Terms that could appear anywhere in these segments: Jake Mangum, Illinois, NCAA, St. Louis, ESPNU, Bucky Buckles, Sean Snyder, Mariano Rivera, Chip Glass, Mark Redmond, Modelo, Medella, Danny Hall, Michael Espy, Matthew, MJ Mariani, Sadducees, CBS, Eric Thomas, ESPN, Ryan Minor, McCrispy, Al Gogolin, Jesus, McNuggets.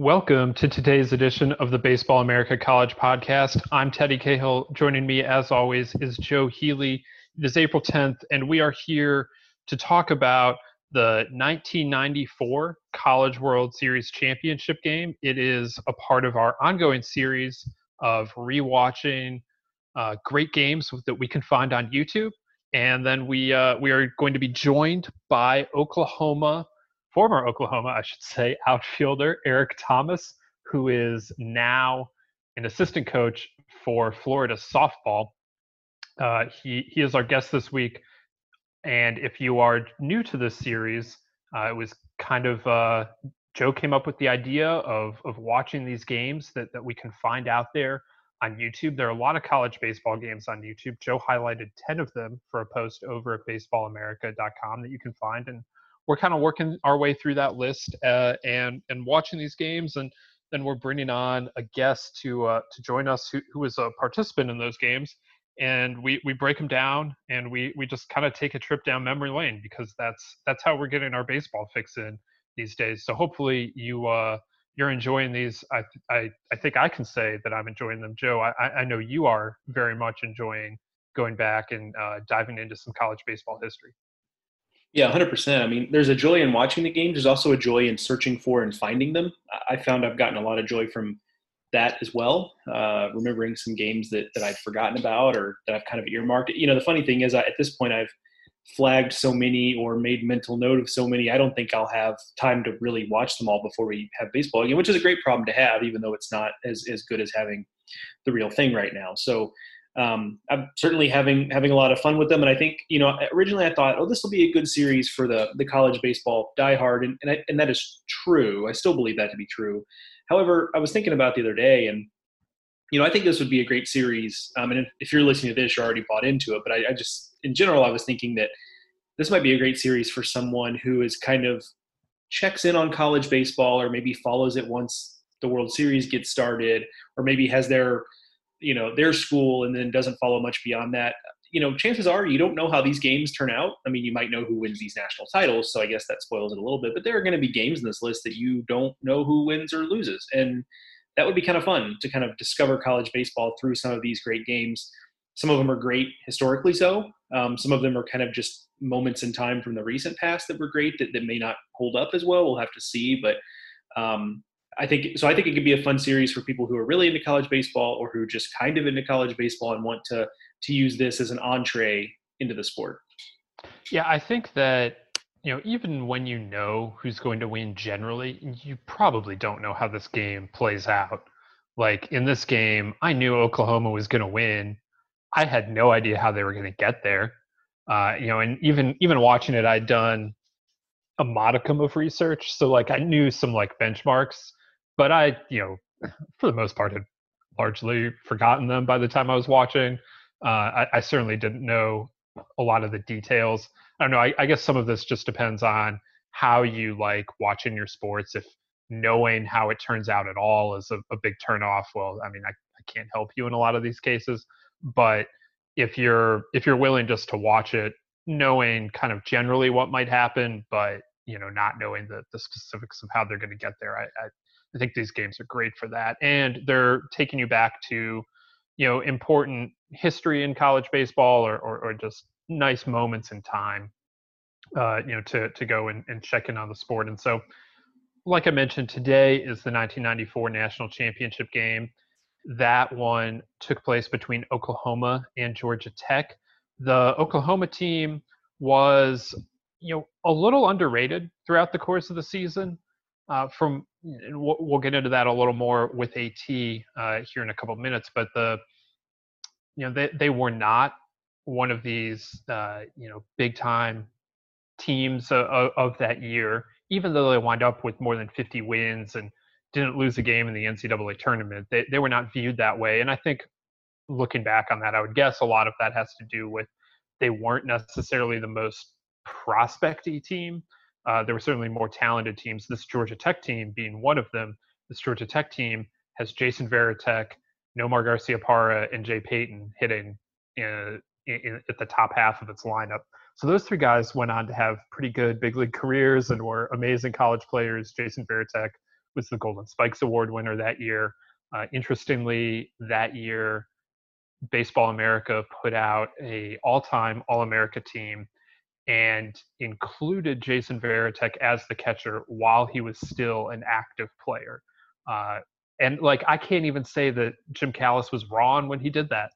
Welcome to today's edition of the Baseball America College Podcast. I'm Teddy Cahill. Joining me, as always, is Joe Healy. It is April 10th, and we are here to talk about the 1994 College World Series Championship game. It is a part of our ongoing series of rewatching great games that we can find on YouTube. And then we are going to be joined by former Oklahoma outfielder Eric Thomas, who is now an assistant coach for Florida softball. He is our guest this week, and if you are new to this series, it was kind of Joe came up with the idea of watching these games that we can find out there on YouTube. There are a lot of college baseball games on YouTube. Joe highlighted 10 of them for a post over at baseballamerica.com that you can find, and we're kind of working our way through that list and watching these games, and then we're bringing on a guest to join us who is a participant in those games, and we break them down, and we just kind of take a trip down memory lane, because that's how we're getting our baseball fix in these days. So hopefully you're enjoying these. I think I can say that I'm enjoying them, Joe. I know you are very much enjoying going back and diving into some college baseball history. Yeah, 100%. I mean, there's a joy in watching the games. There's also a joy in searching for and finding them. I found I've gotten a lot of joy from that as well, remembering some games that I'd forgotten about or that I've kind of earmarked. You know, the funny thing is at this point I've flagged so many or made mental note of so many, I don't think I'll have time to really watch them all before we have baseball again, which is a great problem to have, even though it's not as good as having the real thing right now. So I'm certainly having a lot of fun with them. And I think, you know, originally I thought, this will be a good series for the college baseball diehard. And that is true. I still believe that to be true. However, I was thinking about the other day, and, you know, I think this would be a great series. And if you're listening to this, you're already bought into it. But I just, in general, I was thinking that this might be a great series for someone who is kind of checks in on college baseball, or maybe follows it once the World Series gets started, or maybe has their school and then doesn't follow much beyond that. You know, chances are you don't know how these games turn out. I mean, you might know who wins these national titles, so I guess that spoils it a little bit, but there are going to be games in this list that you don't know who wins or loses. And that would be kind of fun to kind of discover college baseball through some of these great games. Some of them are great historically so. Some of them are kind of just moments in time from the recent past that were great that may not hold up as well. We'll have to see, but I think it could be a fun series for people who are really into college baseball, or who just kind of into college baseball and want to use this as an entree into the sport. Yeah, I think that, you know, even when you know who's going to win generally, you probably don't know how this game plays out. Like in this game, I knew Oklahoma was going to win. I had no idea how they were going to get there. And even watching it, I'd done a modicum of research. So like I knew some like benchmarks, but I, you know, for the most part, had largely forgotten them by the time I was watching. I certainly didn't know a lot of the details. I don't know. I guess some of this just depends on how you like watching your sports. If knowing how it turns out at all is a big turnoff, well, I mean, I can't help you in a lot of these cases. But if you're willing just to watch it, knowing kind of generally what might happen, but, you know, not knowing the specifics of how they're going to get there, I think these games are great for that. And they're taking you back to, you know, important history in college baseball, or just nice moments in time, you know, to go and check in on the sport. And so, like I mentioned, today is the 1994 National Championship game. That one took place between Oklahoma and Georgia Tech. The Oklahoma team was, a little underrated throughout the course of the season. We'll get into that a little more with AT here in a couple of minutes. But they were not one of these big time teams of that year, even though they wound up with more than 50 wins and didn't lose a game in the NCAA tournament. They were not viewed that way. And I think looking back on that, I would guess a lot of that has to do with they weren't necessarily the most prospect-y team. There were certainly more talented teams, this Georgia Tech team being one of them. This Georgia Tech team has Jason Varitek, Nomar Garcia-Para, and Jay Payton hitting at the top half of its lineup. So those three guys went on to have pretty good big league careers and were amazing college players. Jason Varitek was the Golden Spikes Award winner that year. Interestingly, that year, Baseball America put out an all-time All-America team and included Jason Varitek as the catcher while he was still an active player. And I can't even say that Jim Callis was wrong when he did that.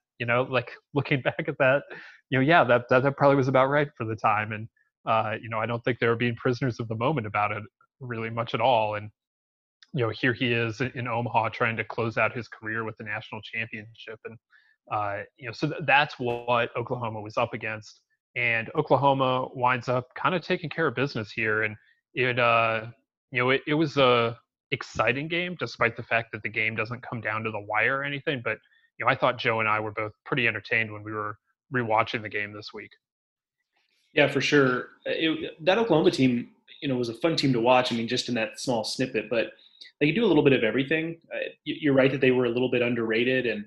Looking back at that, that probably was about right for the time. And, I don't think they were being prisoners of the moment about it really much at all. And, here he is in Omaha trying to close out his career with the national championship. And, so that's what Oklahoma was up against. And Oklahoma winds up kind of taking care of business here. And it was a exciting game, despite the fact that the game doesn't come down to the wire or anything. But, I thought Joe and I were both pretty entertained when we were rewatching the game this week. Yeah, for sure. That Oklahoma team, was a fun team to watch. I mean, just in that small snippet, but they could do a little bit of everything. You're right that they were a little bit underrated and,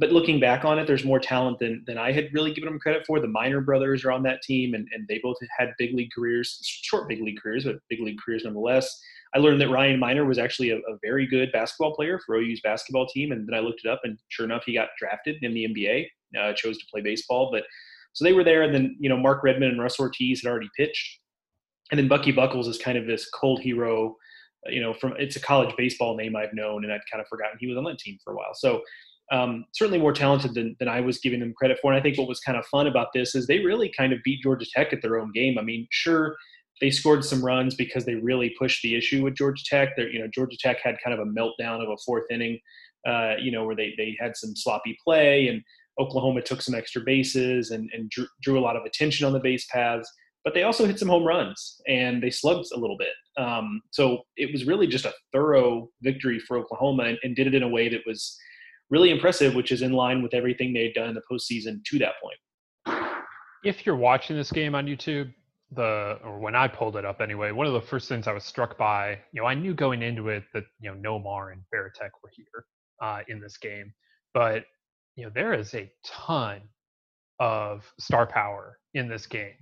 but looking back on it, there's more talent than I had really given them credit for. The Minor brothers are on that team, and they both had big league careers, short big league careers, but big league careers nonetheless. I learned that Ryan Minor was actually a very good basketball player for OU's basketball team, and then I looked it up, and sure enough, he got drafted in the NBA, chose to play baseball. But so they were there, and then Mark Redmond and Russ Ortiz had already pitched, and then Bucky Buckles is kind of this cold hero, it's a college baseball name I've known, and I'd kind of forgotten he was on that team for a while. So. Certainly more talented than I was giving them credit for. And I think what was kind of fun about this is they really kind of beat Georgia Tech at their own game. I mean, sure, they scored some runs because they really pushed the issue with Georgia Tech. Georgia Tech had kind of a meltdown of a fourth inning, where they had some sloppy play, and Oklahoma took some extra bases and drew a lot of attention on the base paths. But they also hit some home runs, and they slugged a little bit. So it was really just a thorough victory for Oklahoma and did it in a way that was – really impressive, which is in line with everything they had done in the postseason to that point. If you're watching this game on YouTube, or when I pulled it up anyway, one of the first things I was struck by, I knew going into it that Nomar and Varitek were here in this game, but there is a ton of star power in this game.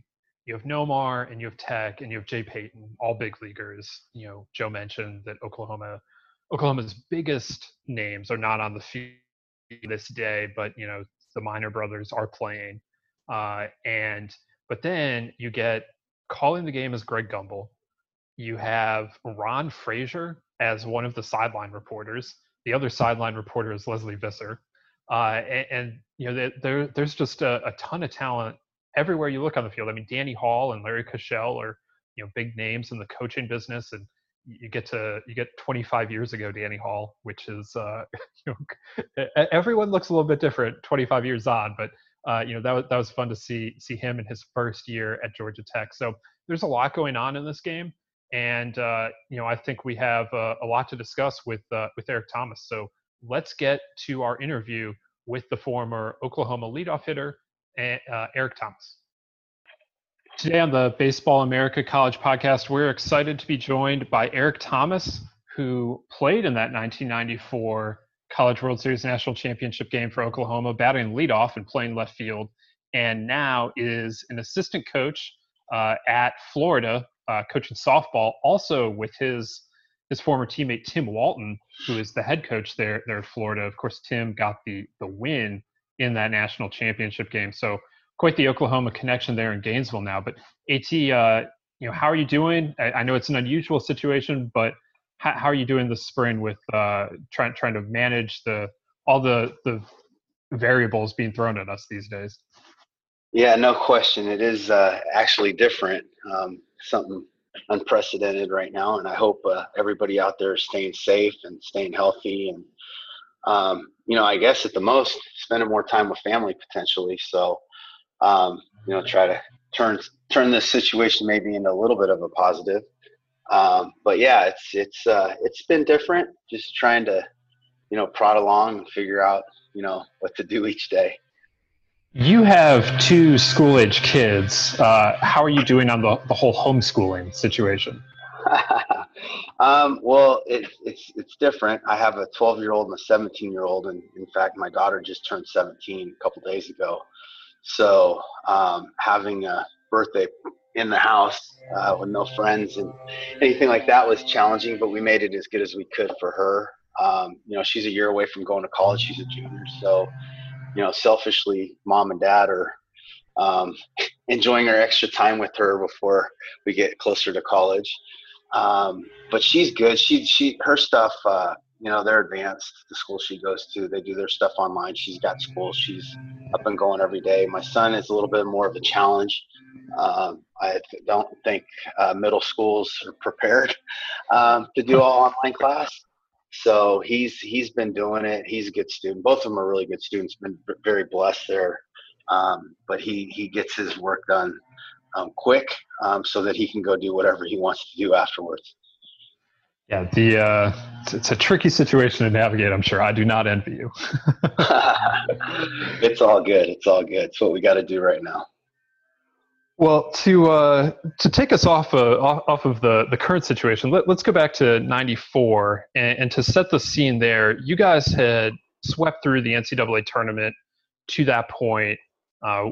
You have Nomar and you have Tech and you have Jay Payton, all big leaguers. Joe mentioned that Oklahoma's biggest names are not on the field this day, but the Minor brothers are playing. But then you get calling the game as Greg Gumbel. You have Ron Frazier as one of the sideline reporters. The other sideline reporter is Leslie Visser. There's just a ton of talent everywhere you look on the field. I mean, Danny Hall and Larry Cashel are big names in the coaching business, and you get 25 years ago, Danny Hall, which is, everyone looks a little bit different 25 years on, but that was fun to see him in his first year at Georgia Tech. So there's a lot going on in this game. And, I think we have a lot to discuss with Eric Thomas. So let's get to our interview with the former Oklahoma leadoff hitter, Eric Thomas. Today on the Baseball America College podcast, we're excited to be joined by Eric Thomas, who played in that 1994 College World Series National Championship game for Oklahoma, batting leadoff and playing left field, and now is an assistant coach at Florida, coaching softball, also with his former teammate Tim Walton, who is the head coach there at Florida. Of course, Tim got the win in that national championship game, so quite the Oklahoma connection there in Gainesville now. But AT, how are you doing? I know it's an unusual situation, but how are you doing this spring with trying to manage the all the variables being thrown at us these days. Yeah, no question. It is actually different, something unprecedented right now. And I hope everybody out there is staying safe and staying healthy. And, you know, I guess at the most, spending more time with family potentially. So, you know, try to turn this situation maybe into a little bit of a positive. But yeah, it's been different, just trying to, you know, prod along and figure out, you know, what to do each day. You have two school age kids. How are you doing on the whole homeschooling situation? Well, it's different. I have a 12-year-old and a 17-year-old. And in fact, my daughter just turned 17 a couple days ago. So, having a birthday in the house with no friends and anything like that was challenging, but we made it as good as we could for her. You know, she's a year away from going to college. She's a junior. So, you know, selfishly, mom and dad are enjoying our extra time with her before we get closer to college. But she's good. Her stuff, you know, they're advanced. The school she goes to, they do their stuff online. She's got school. She's up and going every day. My son is a little bit more of a challenge. I don't think middle schools are prepared to do all online class. So he's been doing it. He's a good student. Both of them are really good students. Been very blessed there. But he gets his work done quick so that he can go do whatever he wants to do afterwards. Yeah, it's a tricky situation to navigate, I'm sure. I do not envy you. It's all good. It's all good. It's what we got to do right now. Well, to take us off of the current situation, let's go back to '94 and to set the scene there. You guys had swept through the NCAA tournament to that point,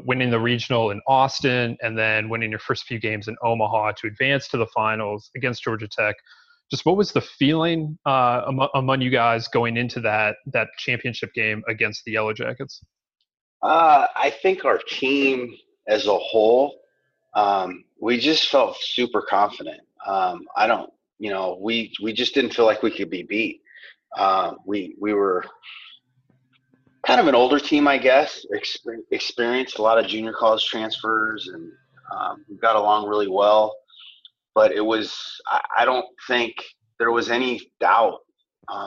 winning the regional in Austin, and then winning your first few games in Omaha to advance to the finals against Georgia Tech. Just what was the feeling among you guys going into that championship game against the Yellow Jackets? I think our team as a whole. We just felt super confident. I don't, you know, we just didn't feel like we could be beat. We were kind of an older team, I guess, experienced a lot of junior college transfers and we got along really well, but it was, I don't think there was any doubt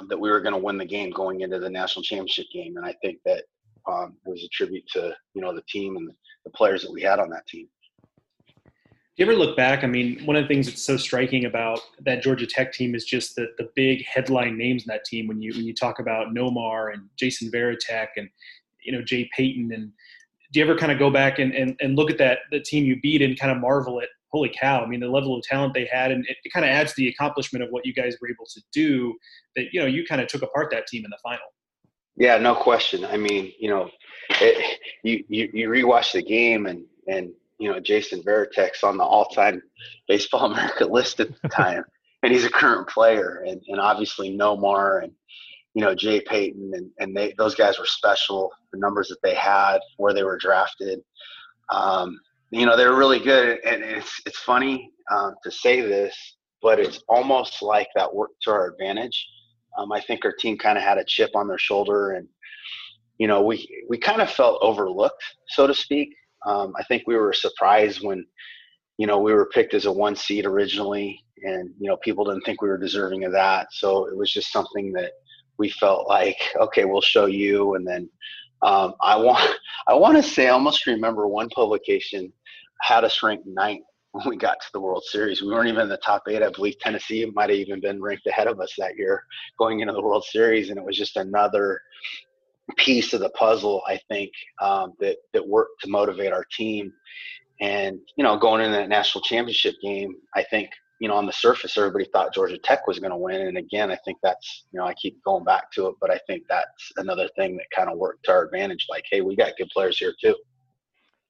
that we were going to win the game going into the national championship game. And I think that was a tribute to, you know, the team and the players that we had on that team. You ever look back? I mean, one of the things that's so striking about that Georgia Tech team is just the big headline names in that team. When you talk about Nomar and Jason Varitek and, you know, Jay Payton, and do you ever kind of go back and look at the team you beat and kind of marvel at, holy cow, I mean, the level of talent they had, and it kind of adds to the accomplishment of what you guys were able to do that, you know, you kind of took apart that team in the final. Yeah, no question. I mean, you know, you rewatch the game and, you know, Jason Varitek's on the all-time Baseball America list at the time, and he's a current player. And obviously Nomar and, you know, Jay Payton, and those guys were special, the numbers that they had, where they were drafted. You know, they were really good. And it's funny to say this, but it's almost like that worked to our advantage. I think our team kind of had a chip on their shoulder, and, you know, we kind of felt overlooked, so to speak. I think we were surprised when, you know, we were picked as a 1 seed originally, and, you know, people didn't think we were deserving of that. So it was just something that we felt like, okay, we'll show you. And then I want to say, I almost remember one publication had us ranked 9th when we got to the World Series. We weren't even in the top 8. I believe Tennessee might have even been ranked ahead of us that year going into the World Series. And it was just another piece of the puzzle, I think, that worked to motivate our team. And, you know, going into that national championship game, I think, you know, on the surface, everybody thought Georgia Tech was going to win. And again, I think that's, you know, I keep going back to it, but I think that's another thing that kind of worked to our advantage. Like, hey, we got good players here too.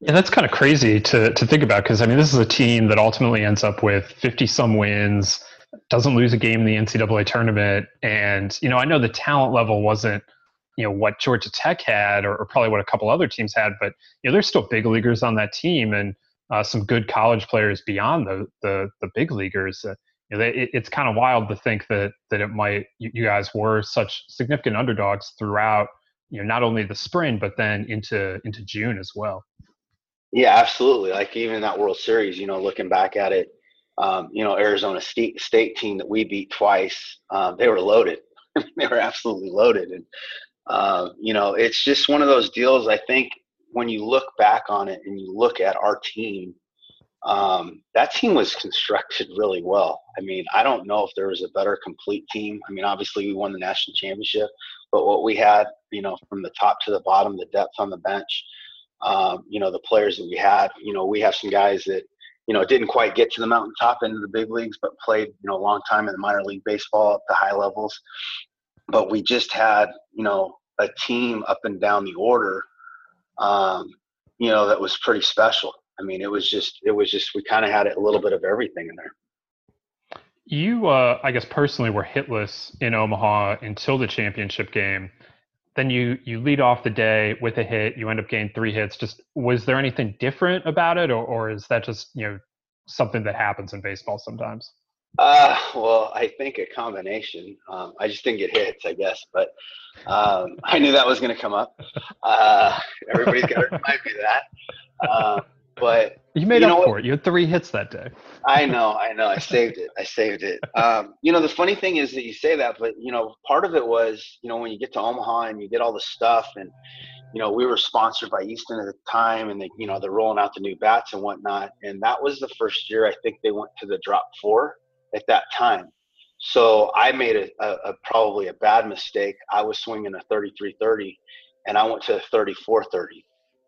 And that's kind of crazy to think about, because, I mean, this is a team that ultimately ends up with 50-some wins, doesn't lose a game in the NCAA tournament. And, you know, I know the talent level wasn't, you know, what Georgia Tech had or probably what a couple other teams had, but, you know, there's still big leaguers on that team and some good college players beyond the big leaguers. You know, it's kind of wild to think that it might, you guys were such significant underdogs throughout you know, not only the spring, but then into June as well. Yeah, absolutely. Like even that World Series, you know, looking back at it, you know, Arizona State team that we beat twice, they were loaded. They were absolutely loaded. And, you know, it's just one of those deals. I think when you look back on it and you look at our team, that team was constructed really well. I mean, I don't know if there was a better complete team. I mean, obviously we won the national championship, but what we had, you know, from the top to the bottom, the depth on the bench, you know, the players that we had, you know, we have some guys that, you know, didn't quite get to the mountaintop into the big leagues, but played, you know, a long time in the minor league baseball at the high levels. But we just had, you know, a team up and down the order, you know, that was pretty special. I mean, it was just, we kind of had a little bit of everything in there. You, I guess personally were hitless in Omaha until the championship game. Then you lead off the day with a hit, you end up getting 3 hits. Just, was there anything different about it, or is that just, you know, something that happens in baseball sometimes? Well, I think a combination. I just didn't get hits, I guess, but I knew that was going to come up. Everybody's got to remind me of that. But you made up for it. You had 3 hits that day. I know. I saved it. You know, the funny thing is that you say that, but, you know, part of it was, you know, when you get to Omaha and you get all the stuff and, you know, we were sponsored by Easton at the time and, you know, they're rolling out the new bats and whatnot. And that was the first year I think they went to the drop 4 at that time. So I made a probably a bad mistake. I was swinging a 33-30 and I went to a 34-30.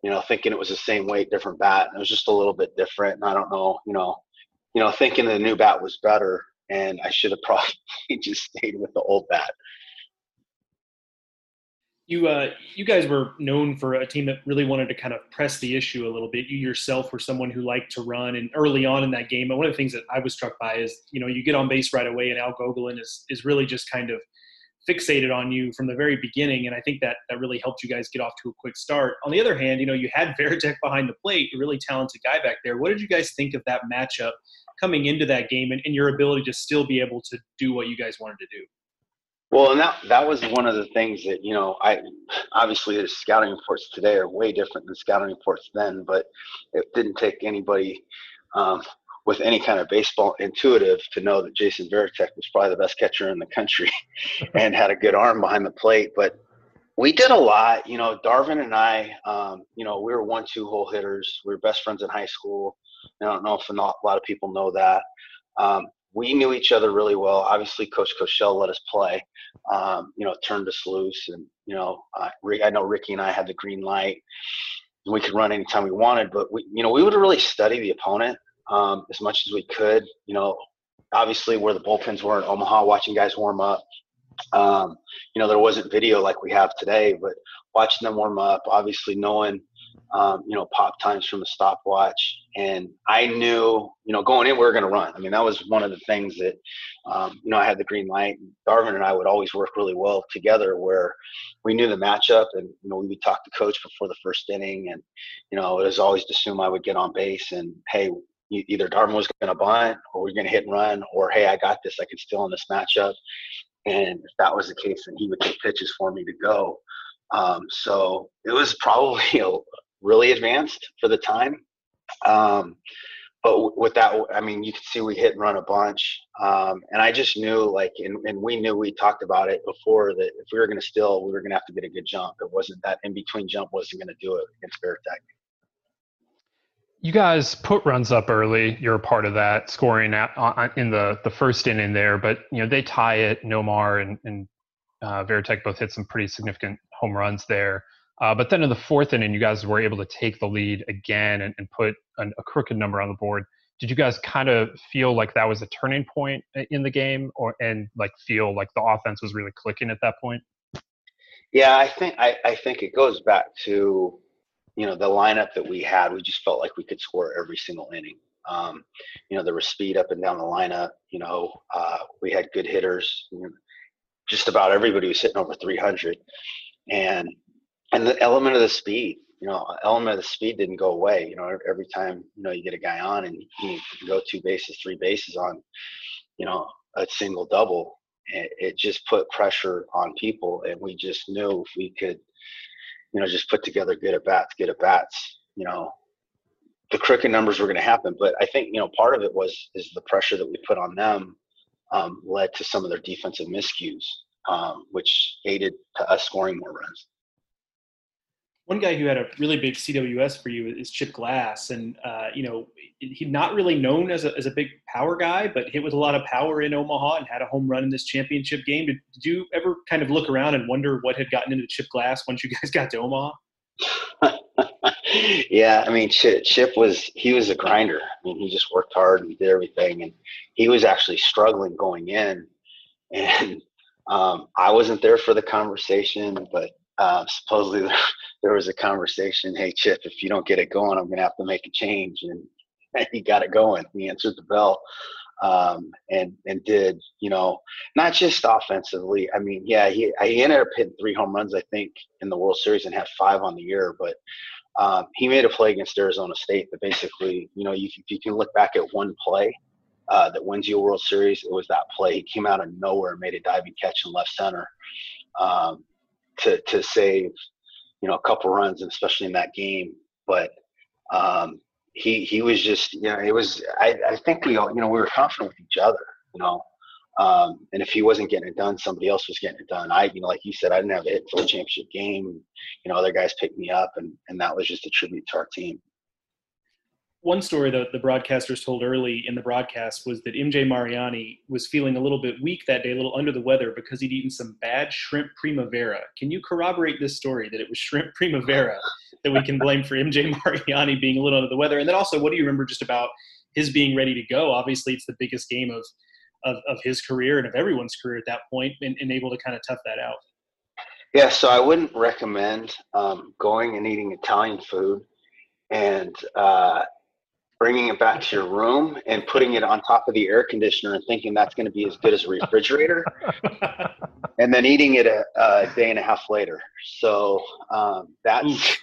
You know, thinking it was the same weight, different bat. And it was just a little bit different. And I don't know, you know, thinking the new bat was better. And I should have probably just stayed with the old bat. You guys were known for a team that really wanted to kind of press the issue a little bit. You yourself were someone who liked to run. And early on in that game, one of the things that I was struck by is, you know, you get on base right away and Al Gogolin is really just kind of fixated on you from the very beginning, and I think that really helped you guys get off to a quick start. On the other hand, you know, you had Varitek behind the plate, a really talented guy back there. What did you guys think of that matchup coming into that game and your ability to still be able to do what you guys wanted to do? Well, and that was one of the things that, you know, I obviously the scouting reports today are way different than scouting reports then, but it didn't take anybody with any kind of baseball intuitive to know that Jason Varitek was probably the best catcher in the country and had a good arm behind the plate. But we did a lot, you know, Darwin and I, you know, we were 1-2 hole hitters. We were best friends in high school. I don't know if a lot of people know that. We knew each other really well. Obviously Coach Koschel let us play, you know, turned us loose. And, you know, I know Ricky and I had the green light. We could run anytime we wanted, but we, you know, we would really study the opponent. As much as we could, you know, obviously where the bullpens were in Omaha, watching guys warm up. You know, there wasn't video like we have today, but watching them warm up, obviously knowing, you know, pop times from a stopwatch. And I knew, you know, going in, we were going to run. I mean, that was one of the things that, you know, I had the green light. Darwin and I would always work really well together where we knew the matchup and, you know, we would talk to coach before the first inning. And, you know, it was always to assume I would get on base and, hey, either Darwin was going to bunt or we're going to hit and run or, hey, I got this. I can steal in this matchup. And if that was the case, then he would take pitches for me to go. So it was probably really advanced for the time. But with that, I mean, you could see we hit and run a bunch. And I just knew, like, and we knew, we talked about it before, that if we were going to steal, we were going to have to get a good jump. It wasn't that in-between jump wasn't going to do it against Varitek. You guys put runs up early. You're a part of that, scoring in the first inning there. But, you know, they tie it. Nomar and Varitek both hit some pretty significant home runs there. But then in the fourth inning, you guys were able to take the lead again and put a crooked number on the board. Did you guys kind of feel like that was a turning point in the game, and like feel like the offense was really clicking at that point? Yeah, I think it goes back to, you know, the lineup that we had. We just felt like we could score every single inning. You know, there was speed up and down the lineup. You know, we had good hitters. You know, just about everybody was hitting over 300, and the element of the speed. You know, element of the speed didn't go away. You know, every time, you know, you get a guy on and you can go 2 bases, 3 bases on, you know, a single double. it just put pressure on people, and we just knew if we could, just put together good at bats, the crooked numbers were going to happen. But I think, part of it is the pressure that we put on them led to some of their defensive miscues, which aided to us scoring more runs. One guy who had a really big CWS for you is Chip Glass. And, he's not really known as a big power guy, but hit with a lot of power in Omaha and had a home run in this championship game. Did you ever kind of look around and wonder what had gotten into Chip Glass once you guys got to Omaha? Yeah, Chip he was a grinder. He just worked hard and did everything. And he was actually struggling going in. And I wasn't there for the conversation, but supposedly there was a conversation, hey, Chip, if you don't get it going, I'm going to have to make a change. And he got it going. He answered the bell and did, not just offensively. He ended up hitting 3 home runs, I think, in the World Series and had 5 on the year. But he made a play against Arizona State that basically, if you can look back at one play that wins you a World Series, it was that play. He came out of nowhere and made a diving catch in left center. To save, a couple runs, and especially in that game. But he was just, it was, I think we all, we were confident with each other, and if he wasn't getting it done, somebody else was getting it done. Like you said, I didn't have a hit for the championship game. Other guys picked me up, and that was just a tribute to our team. One story that the broadcasters told early in the broadcast was that MJ Mariani was feeling a little bit weak that day, a little under the weather, because he'd eaten some bad shrimp primavera. Can you corroborate this story, that it was shrimp primavera that we can blame for MJ Mariani being a little under the weather? And then also, what do you remember just about his being ready to go? Obviously, it's the biggest game of his career and of everyone's career at that point, and able to kind of tough that out. Yeah, so I wouldn't recommend going and eating Italian food and bringing it back to your room and putting it on top of the air conditioner and thinking that's going to be as good as a refrigerator, and then eating it a day and a half later. So that's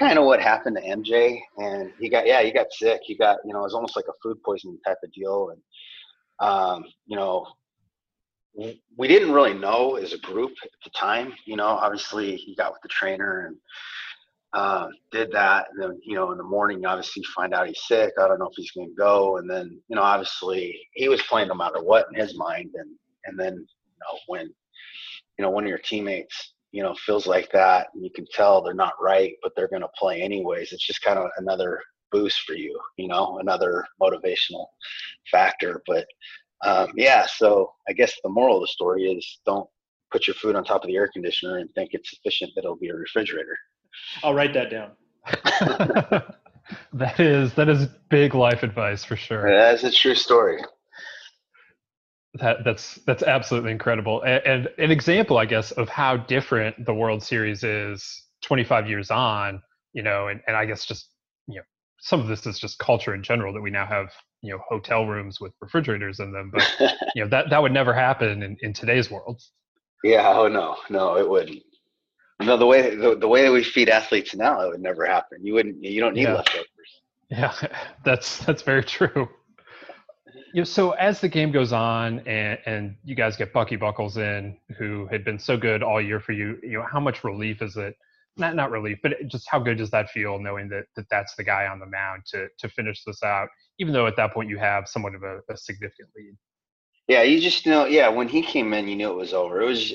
kind of what happened to MJ. And he got sick. He got, it was almost like a food poisoning type of deal. And, we didn't really know as a group at the time, obviously he got with the trainer and, did that, and then in the morning obviously find out he's sick. I don't know if he's gonna go, and then obviously he was playing no matter what in his mind, and then when one of your teammates feels like that and you can tell they're not right but they're gonna play anyways, it's just kind of another boost for you, another motivational factor. But so I guess the moral of the story is don't put your food on top of the air conditioner and think it's sufficient that it'll be a refrigerator. I'll write that down. That is big life advice for sure. That is a true story. That's absolutely incredible, and an example, I guess, of how different the World Series is 25 years on. And I guess just some of this is just culture in general, that we now have hotel rooms with refrigerators in them, but that would never happen in today's world. Yeah. Oh no, it wouldn't. No, the way that we feed athletes now, it would never happen. You don't need leftovers. Yeah, that's very true. So as the game goes on and you guys get Bucky Buckles in, who had been so good all year for you, how much relief is it? Not relief, but just how good does that feel, knowing that that's the guy on the mound to finish this out, even though at that point you have somewhat of a significant lead? Yeah, you just know. Yeah, when he came in, you knew it was over. It was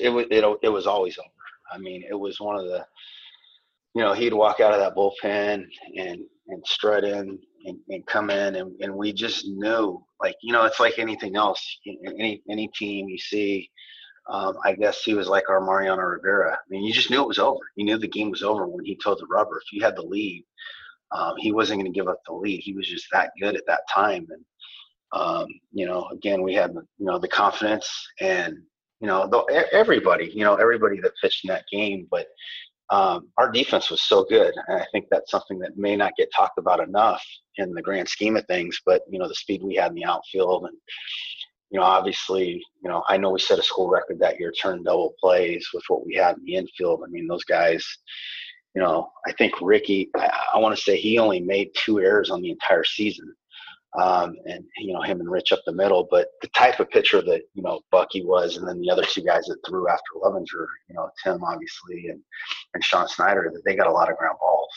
always over. It was one of the, he'd walk out of that bullpen and strut in and come in, and we just knew, like, it's like anything else, any team you see. I guess he was like our Mariano Rivera. You just knew it was over. You knew the game was over when he told the rubber. If you had the lead, he wasn't going to give up the lead. He was just that good at that time. And, again, we had, the confidence and, everybody that pitched in that game, but our defense was so good. And I think that's something that may not get talked about enough in the grand scheme of things, but, the speed we had in the outfield and, obviously, I know we set a school record that year, turned double plays with what we had in the infield. Those guys, I think Ricky, I want to say he only made 2 errors on the entire season. and him and Rich up the middle. But the type of pitcher that Bucky was, and then the other two guys that threw after Lovinger, Tim obviously and Sean Snyder, that they got a lot of ground balls,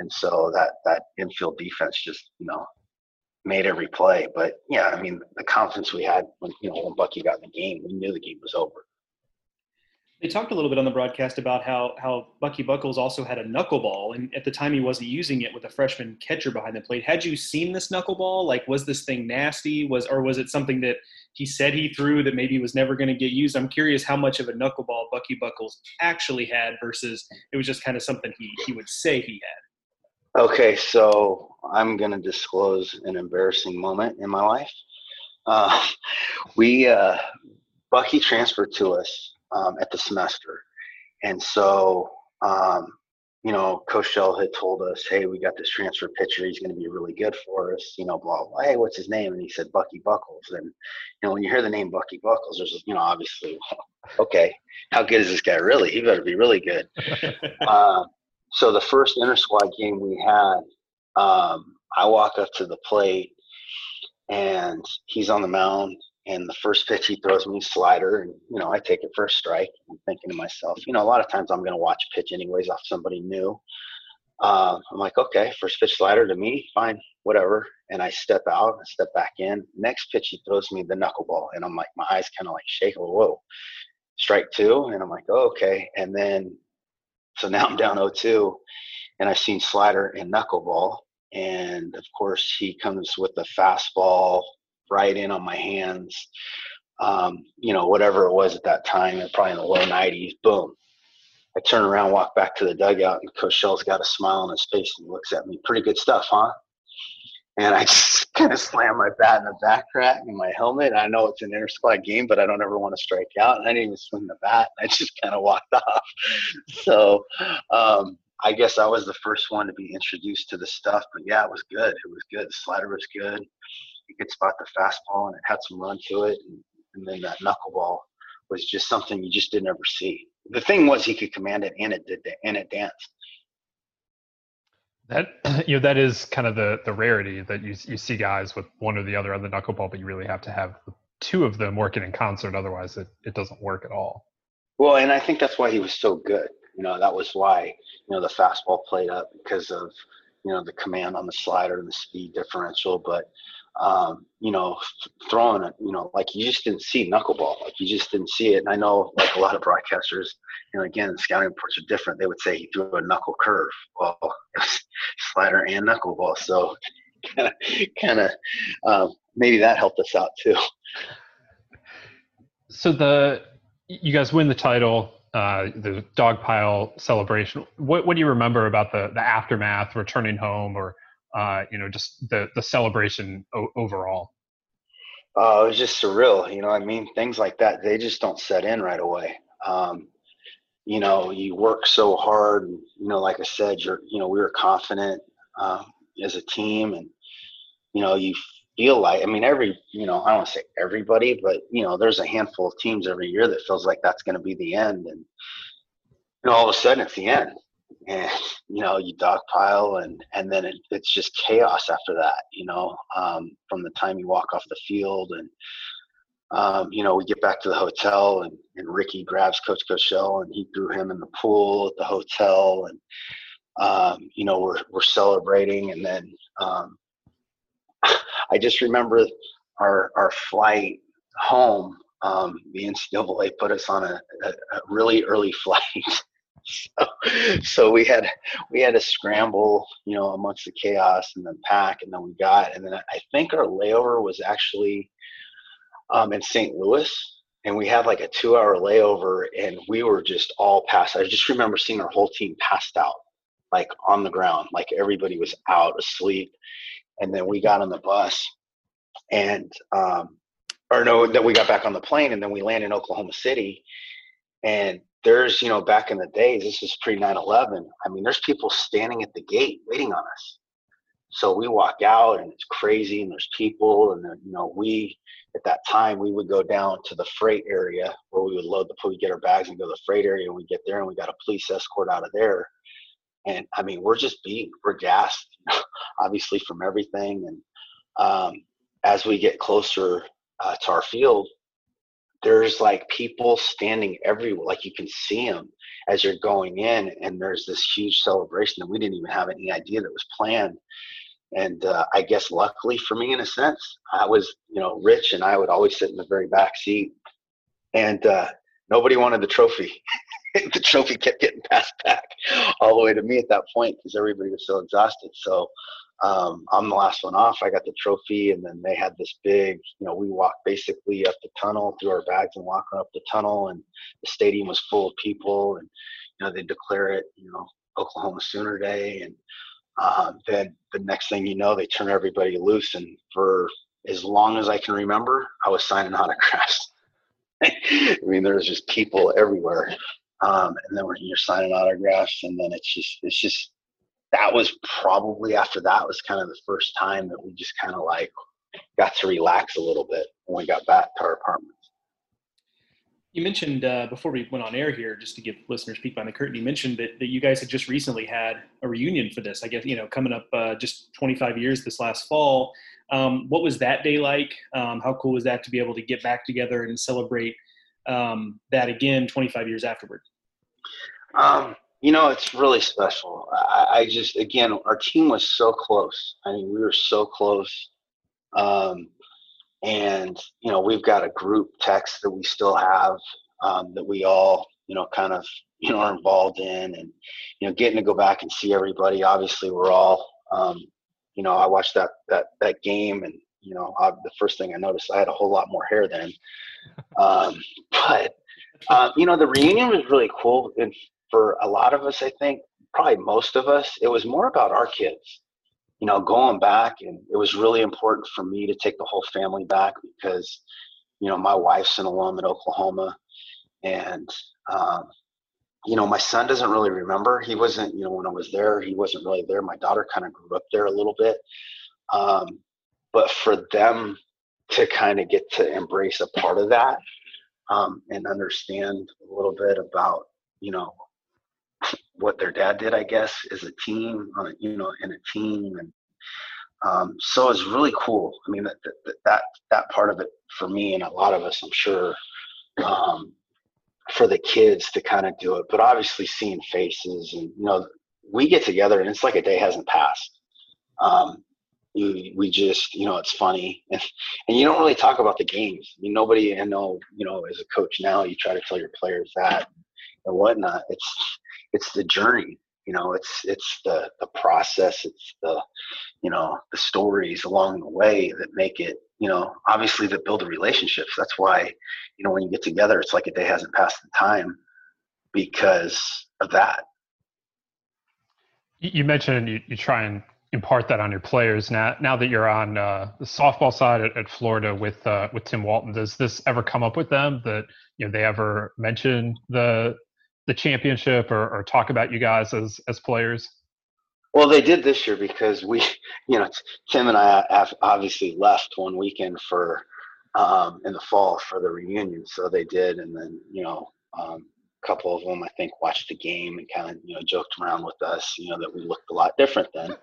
and so that infield defense just made every play. But yeah, I mean, the confidence we had when when Bucky got in the game, we knew the game was over. They talked a little bit on the broadcast about how Bucky Buckles also had a knuckleball, and at the time he wasn't using it with a freshman catcher behind the plate. Had you seen this knuckleball? Like, was this thing nasty? Or was it something that he said he threw that maybe was never going to get used? I'm curious how much of a knuckleball Bucky Buckles actually had versus it was just kind of something he would say he had. Okay, so I'm going to disclose an embarrassing moment in my life. Bucky transferred to us at the semester. And so, Koschel had told us, hey, we got this transfer pitcher. He's going to be really good for us, blah, blah. Hey, what's his name? And he said, Bucky Buckles. And, when you hear the name Bucky Buckles, there's, obviously, okay, how good is this guy really? He better be really good. So the first inter-squad game we had, I walk up to the plate and he's on the mound. And the first pitch he throws me, slider, and, I take it for a strike. I'm thinking to myself, a lot of times I'm going to watch a pitch anyways off somebody new. I'm like, okay, first pitch slider to me, fine, whatever. And I step out, I step back in. Next pitch he throws me the knuckleball, and I'm like, my eyes kind of like shake, whoa, strike two. And I'm like, oh, okay. And then, so now I'm down 0-2, and I've seen slider and knuckleball. And, of course, he comes with the fastball right in on my hands, whatever it was at that time, probably in the low 90s, boom. I turn around, walk back to the dugout, and Koschel's got a smile on his face and looks at me, pretty good stuff, huh? And I just kind of slam my bat in the back rack in my helmet. I know it's an inter-squad game, but I don't ever want to strike out. And I didn't even swing the bat. I just kind of walked off. So I guess I was the first one to be introduced to the stuff. But, yeah, it was good. It was good. The slider was good. You could spot the fastball, and it had some run to it, and then that knuckleball was just something you just didn't ever see. The thing was, he could command it, and it did, and it danced. That that is kind of the rarity that you see guys with one or the other on the knuckleball, but you really have to have the two of them working in concert, otherwise it doesn't work at all. Well, and I think that's why he was so good. That was why the fastball played up because of the command on the slider and the speed differential, but. Throwing it, like you just didn't see knuckleball, like you just didn't see it. And I know, like a lot of broadcasters, again, scouting reports are different. They would say he threw a knuckle curve. Well, slider and knuckleball. So kind of, maybe that helped us out too. So you guys win the title, the dogpile celebration. What do you remember about the aftermath, returning home, or just the celebration overall? It was just surreal. I mean, things like that, they just don't set in right away. You work so hard, and, like I said, we were confident as a team, and, you feel like, I mean, I don't want to say everybody, but, there's a handful of teams every year that feels like that's going to be the end. And, all of a sudden it's the end. And, you dogpile and then it's just chaos after that, from the time you walk off the field and, we get back to the hotel and Ricky grabs Coach Koschel and he threw him in the pool at the hotel and, we're celebrating. And then I just remember our flight home, the NCAA put us on a really early flight. So we had to scramble, amongst the chaos and then pack, and then and then I think our layover was actually in St. Louis, and we had like a 2-hour layover, and we were just all passed. I just remember seeing our whole team passed out, like on the ground, like everybody was out asleep. And then we got on the bus and, then we got back on the plane and then we landed in Oklahoma City. And there's, back in the days, this is pre 9/11. I mean, there's people standing at the gate waiting on us. So we walk out and it's crazy and there's people. And, at that time, we would go down to the freight area where we would we'd get our bags and go to the freight area. And we get there and we got a police escort out of there. And I mean, we're gassed, obviously, from everything. And, as we get closer to our field, there's like people standing everywhere. Like you can see them as you're going in, and there's this huge celebration that we didn't even have any idea that was planned. And I guess luckily for me, in a sense, I was, Rich and I would always sit in the very back seat, and nobody wanted the trophy. The trophy kept getting passed back all the way to me at that point because everybody was so exhausted. So I'm the last one off. I got the trophy, and then they had this big, we walked basically up the tunnel, threw our bags and walked up the tunnel, and the stadium was full of people, and, they declare it, Oklahoma Sooner Day. And then the next thing you know, they turn everybody loose. And for as long as I can remember, I was signing autographs. I mean, there's just people everywhere. And then you're signing autographs, and then it's just, that was probably after that was kind of the first time that we just kind of like got to relax a little bit when we got back to our apartments. You mentioned before we went on air here, just to give listeners peek behind the curtain, you mentioned that you guys had just recently had a reunion for this, I guess, coming up just 25 years this last fall. What was that day like? How cool was that to be able to get back together and celebrate that again 25 years afterward? It's really special. I just, again, our team was so close. I mean, we were so close. And, we've got a group text that we still have that we all, kind of, are involved in, and, getting to go back and see everybody. Obviously, we're all, I watched that game, and, the first thing I noticed, I had a whole lot more hair then. The reunion was really cool. And for a lot of us, I think, probably most of us, it was more about our kids. Going back, and it was really important for me to take the whole family back because, my wife's an alum at Oklahoma, and, my son doesn't really remember. He wasn't, when I was there, he wasn't really there. My daughter kind of grew up there a little bit. But for them to kind of get to embrace a part of that, and understand a little bit about, what their dad did, I guess, is a team, in a team. And so it's really cool. I mean, that part of it for me and a lot of us, I'm sure, for the kids to kind of do it, but obviously seeing faces and, we get together and it's like a day hasn't passed. We just, it's funny. And you don't really talk about the games. I mean, nobody, I know, as a coach now, you try to tell your players that and whatnot. It's the journey, it's the process, it's the, the stories along the way that make it, obviously that build the relationships. That's why, when you get together, it's like a day hasn't passed in time because of that. You mentioned you try and impart that on your players. Now that you're on the softball side at Florida with Tim Walton, does this ever come up with them that, they ever mention the championship or talk about you guys as players? Well, they did this year because we, Tim and I have obviously left one weekend for in the fall for the reunion. So they did. And then, a couple of them, I think, watched the game and kind of, joked around with us, that we looked a lot different then.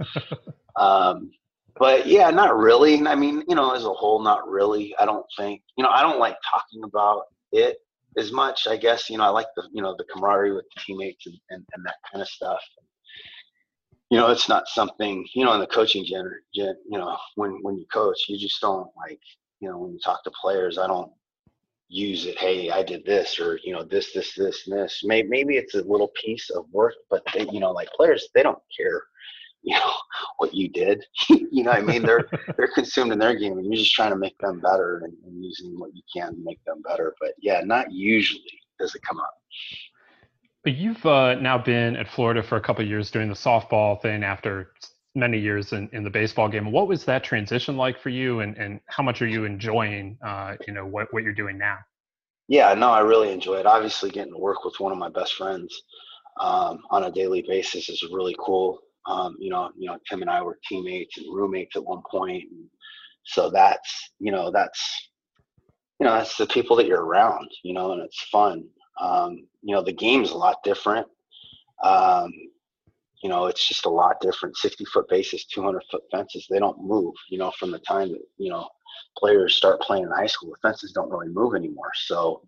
But yeah, not really. I mean, as a whole, not really. I don't think, I don't like talking about it as much, I guess. I like the, the camaraderie with the teammates and that kind of stuff. It's not something, in the coaching gen, when you coach, you just don't like, when you talk to players, I don't use it. Hey, I did this, or, this. Maybe it's a little piece of work, but they, like players, they don't care, what you did. I mean, they're consumed in their game, and you're just trying to make them better and using what you can to make them better. But yeah, not usually does it come up. But you've now been at Florida for a couple of years doing the softball thing after many years in the baseball game. What was that transition like for you, and how much are you enjoying what you're doing now? Yeah, no, I really enjoy it. Obviously getting to work with one of my best friends on a daily basis is really cool. Tim and I were teammates and roommates at one point. And so that's the people that you're around, and it's fun. The game's a lot different. you know, it's just a lot different. 60-foot bases, 200-foot fences, they don't move, you know, from the time that, you know, players start playing in high school. The fences don't really move anymore. So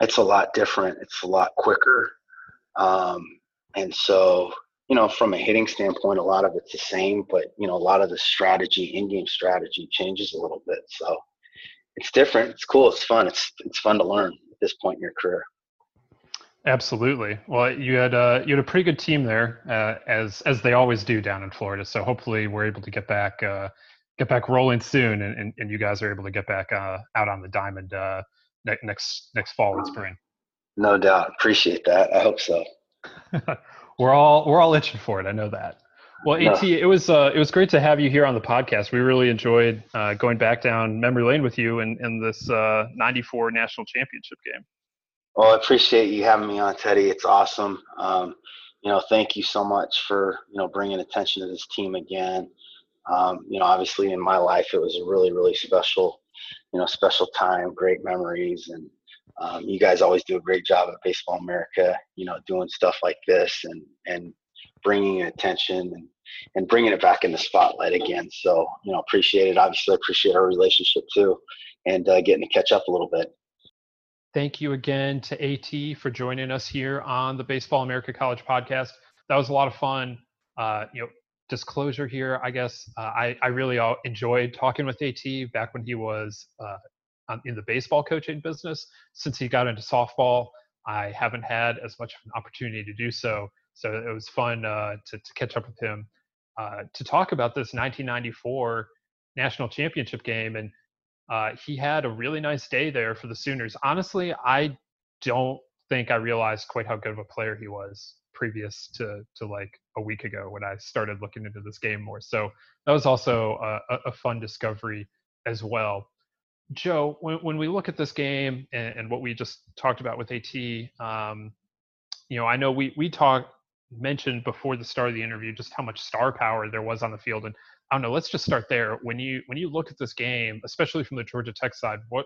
it's a lot different. It's a lot quicker. And so, you know, from a hitting standpoint, a lot of it's the same, but, you know, a lot of the strategy, in-game strategy changes a little bit. So it's different. It's cool. It's fun. It's fun to learn at this point in your career. Absolutely. Well, you had a pretty good team there, as they always do down in Florida. So hopefully we're able to get back rolling soon, and you guys are able to get back out on the diamond next fall and spring. No doubt. Appreciate that. I hope so. We're all itching for it. I know that. Well, AT, it was great to have you here on the podcast. We really enjoyed going back down memory lane with you in this 94 national championship game. Well, I appreciate you having me on, Teddy. It's awesome. You know, thank you so much for, you know, bringing attention to this team again. You know, obviously in my life, it was a really, really special time, great memories. And you guys always do a great job at Baseball America, you know, doing stuff like this and bringing attention and bringing it back in the spotlight again. So, you know, appreciate it. Obviously, I appreciate our relationship too, and getting to catch up a little bit. Thank you again to AT for joining us here on the Baseball America College podcast. That was a lot of fun. You know, disclosure here, I guess I really enjoyed talking with AT back when he was in the baseball coaching business. Since he got into softball, I haven't had as much of an opportunity to do so. So it was fun to catch up with him to talk about this 1994 national championship game. And he had a really nice day there for the Sooners. Honestly, I don't think I realized quite how good of a player he was previous to like a week ago when I started looking into this game more. So that was also a fun discovery as well. Joe, when we look at this game and what we just talked about with AT, you know, I know we mentioned before the start of the interview just how much star power there was on the field, and I don't know, let's just start there. When you look at this game, especially from the Georgia Tech side, what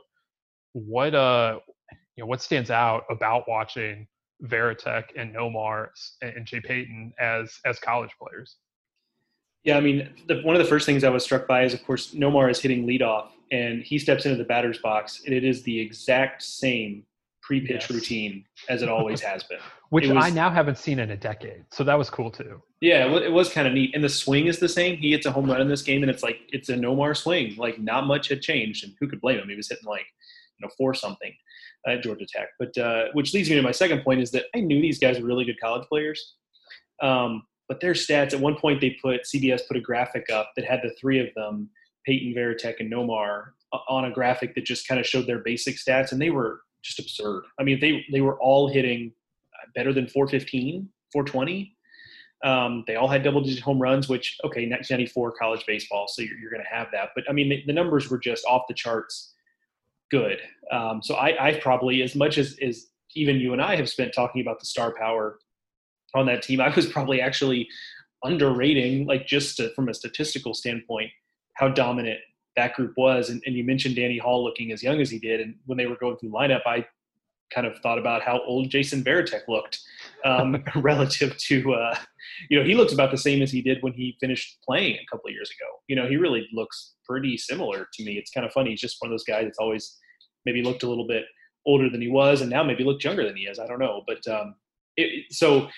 stands out about watching Varitek and Nomar and Jay Payton as college players? Yeah, I mean, one of the first things I was struck by is, of course, Nomar is hitting leadoff, and he steps into the batter's box, and it is the exact same pre-pitch routine as it always has been. Which I now haven't seen in a decade, so that was cool too. Yeah, it was kind of neat. And the swing is the same. He hits a home run in this game, and it's a Nomar swing. Like, not much had changed, and who could blame him? He was hitting four-something at Georgia Tech. But which leads me to my second point is that I knew these guys were really good college players. But their stats, at one point CBS put a graphic up that had the three of them, Payton, Varitek, and Nomar, on a graphic that just kind of showed their basic stats, and they were just absurd. I mean, they were all hitting better than 415, 420. They all had double-digit home runs, which, okay, 1994 college baseball, so you're going to have that. But, I mean, the numbers were just off the charts good. So I probably, as much as even you and I have spent talking about the star power on that team, I was probably actually underrating, from a statistical standpoint, how dominant that group was. And you mentioned Danny Hall looking as young as he did. And when they were going through lineup, I kind of thought about how old Jason Varitek looked relative to, he looks about the same as he did when he finished playing a couple of years ago. You know, he really looks pretty similar to me. It's kind of funny. He's just one of those guys that's always maybe looked a little bit older than he was, and now maybe looked younger than he is. I don't know. But so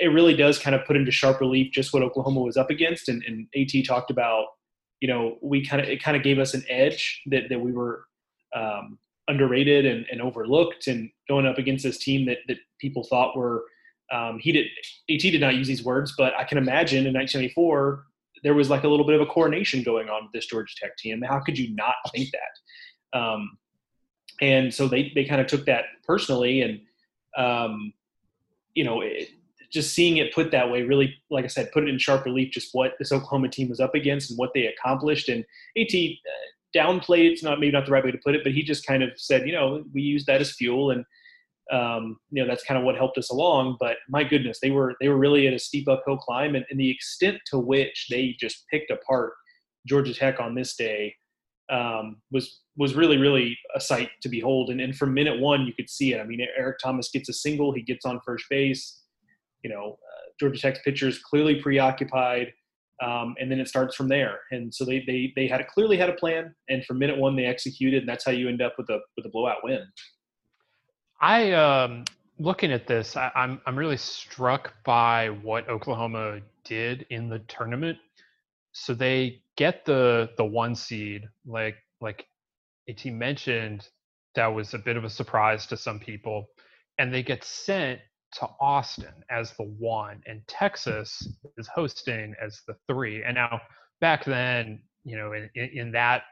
it really does kind of put into sharp relief just what Oklahoma was up against. And AT talked about, you know, it kind of gave us an edge that we were underrated and overlooked, and going up against this team that people thought were AT did not use these words, but I can imagine in 1994 there was like a little bit of a coronation going on with this Georgia Tech team. How could you not think that? And so they kind of took that personally, and just seeing it put that way really, like I said, put it in sharp relief just what this Oklahoma team was up against and what they accomplished. And AT downplayed, it's not maybe not the right way to put it, but he just kind of said, you know, we used that as fuel, and that's kind of what helped us along. But my goodness, they were really at a steep uphill climb, and the extent to which they just picked apart Georgia Tech on this day was really, really a sight to behold. And from minute one, you could see it. I mean, Eric Thomas gets a single, he gets on first base. Georgia Tech's pitchers clearly preoccupied, and then it starts from there. And so they had clearly had a plan, and from minute one they executed, and that's how you end up with a blowout win. Looking at this, I'm really struck by what Oklahoma did in the tournament. So they get the one seed, like AT mentioned, that was a bit of a surprise to some people, and they get sent to Austin as the one, and Texas is hosting as the three. And now back then, in that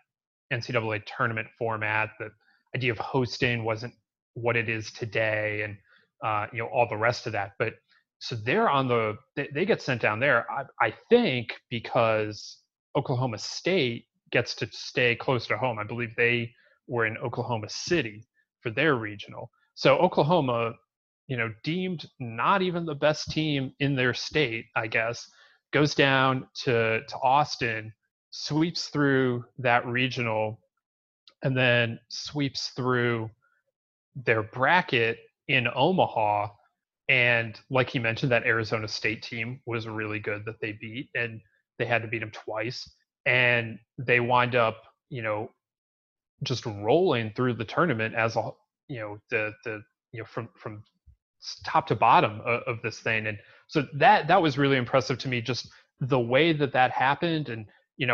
NCAA tournament format, the idea of hosting wasn't what it is today, and all the rest of that. But so they're they get sent down there, I think, because Oklahoma State gets to stay close to home. I believe they were in Oklahoma City for their regional. So Oklahoma, deemed not even the best team in their state, I guess, goes down to Austin, sweeps through that regional, and then sweeps through their bracket in Omaha. And like he mentioned, that Arizona State team was really good that they beat, and they had to beat them twice. And they wind up, just rolling through the tournament as a, from top to bottom of this thing. And so that was really impressive to me, just the way that happened. And, we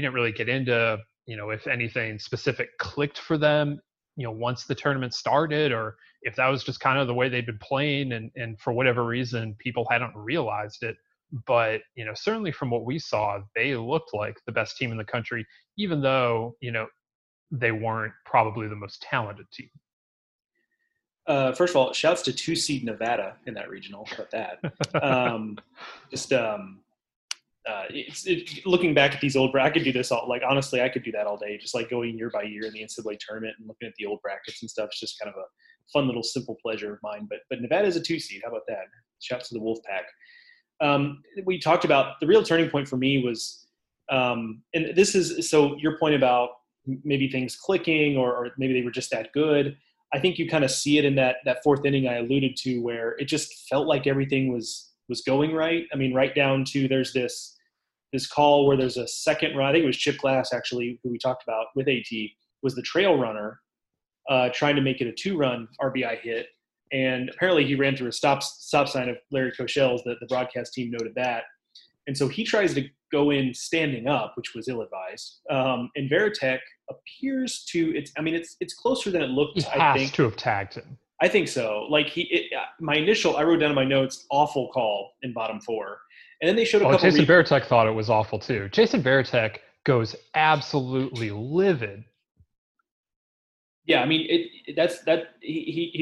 didn't really get into, if anything specific clicked for them, once the tournament started, or if that was just kind of the way they'd been playing, and for whatever reason, people hadn't realized it. But, certainly from what we saw, they looked like the best team in the country, even though, they weren't probably the most talented team. First of all, shouts to 2-seed Nevada in that regional. How about that? Looking back at these old brackets, I could do this all. Like, honestly, I could do that all day. Just like going year by year in the NCAA tournament and looking at the old brackets and stuff. It's just kind of a fun little simple pleasure of mine. But Nevada is a 2-seed. How about that? Shouts to the Wolfpack. We talked about the real turning point for me was, and this is so your point about maybe things clicking, or maybe they were just that good. I think you kind of see it in that fourth inning I alluded to, where it just felt like everything was going right. I mean, right down to there's this call where there's a second run. I think it was Chip Glass, actually, who we talked about with AT, was the trail runner trying to make it a 2-run RBI hit. And apparently he ran through a stop sign of Larry Cochel's, that the broadcast team noted that. And so he tries to go in standing up, which was ill-advised. And Varitek appears to – it's closer than it looked, I think. He has to have tagged him. I think so. Like, I wrote down in my notes, awful call in bottom four. And then they showed a couple – Jason Varitek thought it was awful too. Jason Varitek goes absolutely livid. Yeah, he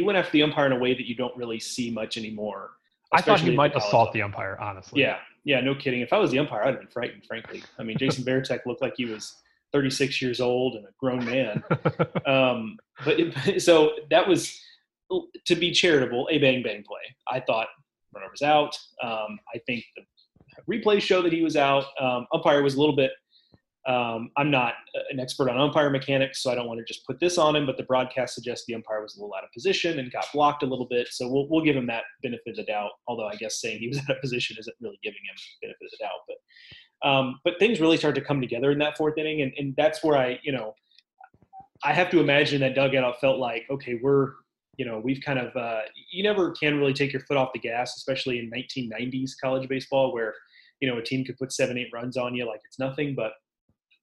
went after the umpire in a way that you don't really see much anymore. I thought he might assault the umpire, honestly. Yeah, no kidding. If I was the umpire, I'd have been frightened, frankly. I mean, Jason Varitek looked like he was 36 years old and a grown man. So that was, to be charitable, a bang-bang play. I thought runner was out. I think the replays show that he was out. Umpire was a little bit I'm not an expert on umpire mechanics, so I don't want to just put this on him, but the broadcast suggests the umpire was a little out of position and got blocked a little bit. So we'll give him that benefit of the doubt, although I guess saying he was out of position isn't really giving him benefit of the doubt. But things really start to come together in that fourth inning, and that's where I have to imagine that dugout felt like, okay, we've kind of you never can really take your foot off the gas, especially in 1990s college baseball where, a team could put 7-8 runs on you like it's nothing, but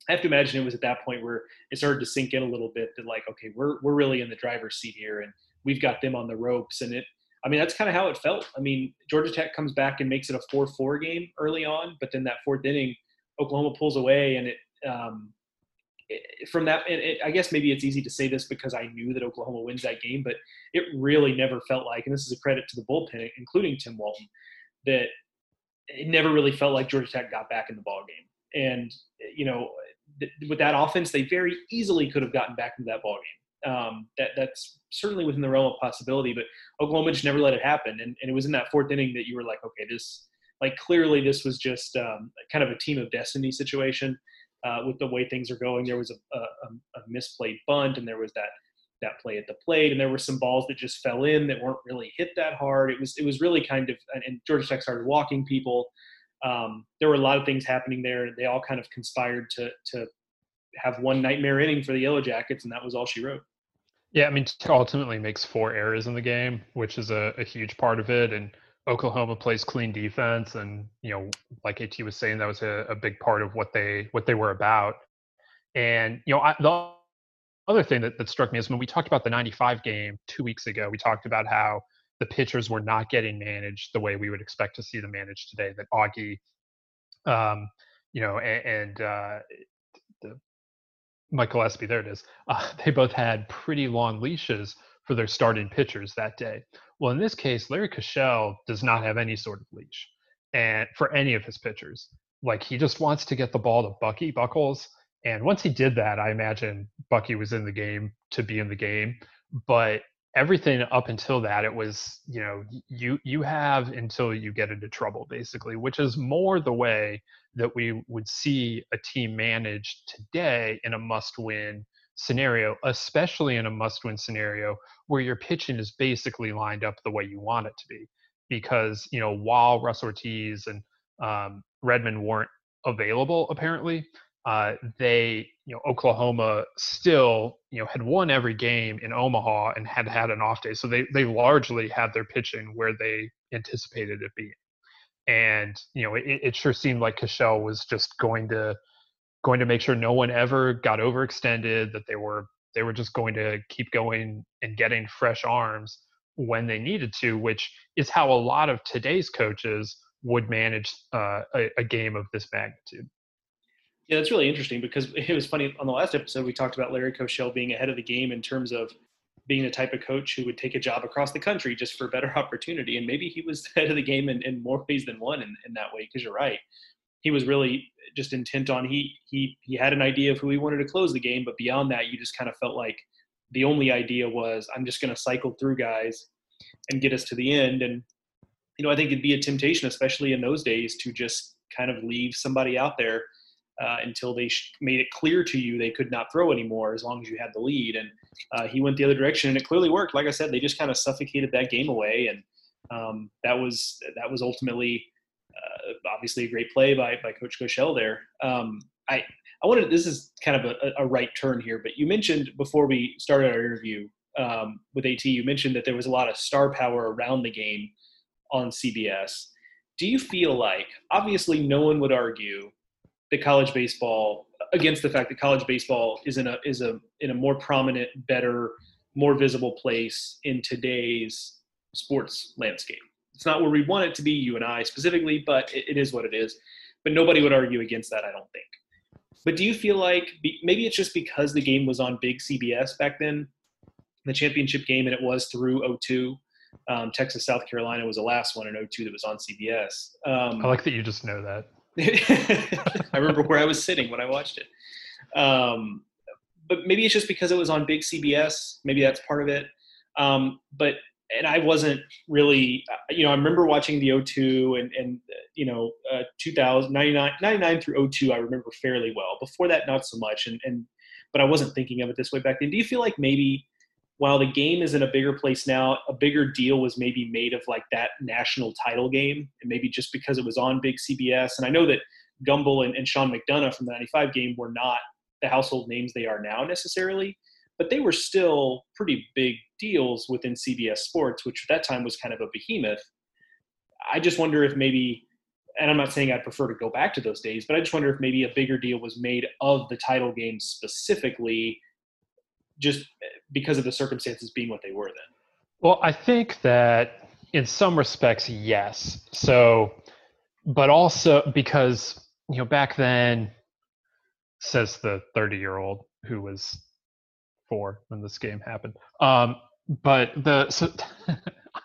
I have to imagine it was at that point where it started to sink in a little bit that, like, okay, we're really in the driver's seat here, and we've got them on the ropes. And that's kind of how it felt. I mean, Georgia Tech comes back and makes it a 4-4 game early on, but then that fourth inning, Oklahoma pulls away, and I guess maybe it's easy to say this because I knew that Oklahoma wins that game, but it really never felt like, and this is a credit to the bullpen, including Tim Walton, that it never really felt like Georgia Tech got back in the ballgame. And, with that offense, they very easily could have gotten back into that ballgame. That's certainly within the realm of possibility, but Oklahoma just never let it happen. And it was in that fourth inning that you were like, okay, clearly this was just kind of a team of destiny situation with the way things are going. There was a misplayed bunt, and there was that that play at the plate. And there were some balls that just fell in that weren't really hit that hard. It was really kind of, and Georgia Tech started walking people. There were a lot of things happening there. They all kind of conspired to have one nightmare inning for the Yellow Jackets, and that was all she wrote. Yeah, I mean, ultimately makes 4 errors in the game, which is a huge part of it. And Oklahoma plays clean defense, and you know, like AT was saying, that was a big part of what they were about. And you know, the other thing that struck me is when we talked about the 95 game 2 weeks ago, we talked about how the pitchers were not getting managed the way we would expect to see them managed today. That Augie, and Michael Espy, there it is. They both had pretty long leashes for their starting pitchers that day. Well, in this case, Larry Cashel does not have any sort of leash, and for any of his pitchers, like he just wants to get the ball to Bucky Buckles. And once he did that, I imagine Bucky was in the game to be in the game. But everything up until that, it was, you know, you have until you get into trouble, basically, which is more the way that we would see a team managed today in a must-win scenario, especially in a must-win scenario where your pitching is basically lined up the way you want it to be. Because, you know, while Russ Ortiz and Redmond weren't available, apparently, Oklahoma still, you know, had won every game in Omaha and had an off day. So they largely had their pitching where they anticipated it being. And, you know, it sure seemed like Koschel was just going to make sure no one ever got overextended, that they were just going to keep going and getting fresh arms when they needed to, which is how a lot of today's coaches would manage a game of this magnitude. Yeah, that's really interesting, because it was funny on the last episode we talked about Larry Cashel being ahead of the game in terms of being the type of coach who would take a job across the country just for better opportunity. And maybe he was ahead of the game in more ways than one in that way, because you're right. He was really just intent on he had an idea of who he wanted to close the game, but beyond that, you just kind of felt like the only idea was I'm just going to cycle through guys and get us to the end. And, you know, I think it'd be a temptation, especially in those days, to just kind of leave somebody out there until they made it clear to you they could not throw anymore as long as you had the lead. And he went the other direction, and it clearly worked. Like I said, they just kind of suffocated that game away, and that was ultimately obviously a great play by Coach Koschel there. I wanted – this is kind of a right turn here, but you mentioned before we started our interview with AT, you mentioned that there was a lot of star power around the game on CBS. Do you feel like – obviously no one would argue – that college baseball, against the fact that college baseball is in a more prominent, better, more visible place in today's sports landscape. It's not where we want it to be, you and I specifically, but it is what it is. But nobody would argue against that, I don't think. But do you feel like maybe it's just because the game was on big CBS back then, the championship game, and it was through 02. Texas, South Carolina was the last one in 02 that was on CBS. I like that you just know that. I remember where I was sitting when I watched it. But maybe it's just because it was on big CBS. Maybe that's part of it. But I wasn't really, you know, I remember watching the 02 and 99 through 02, I remember fairly well. Before that, not so much. But I wasn't thinking of it this way back then. Do you feel like maybe while the game is in a bigger place now, a bigger deal was maybe made of like that national title game, and maybe just because it was on big CBS? And I know that Gumbel and Sean McDonough from the 95 game were not the household names they are now necessarily, but they were still pretty big deals within CBS Sports, which at that time was kind of a behemoth. I just wonder if maybe, and I'm not saying I'd prefer to go back to those days, but I just wonder if maybe a bigger deal was made of the title game specifically, just because of the circumstances being what they were then? Well, I think that in some respects, yes. So, but also because, you know, back then, says the 30-year-old who was 4 when this game happened. I'm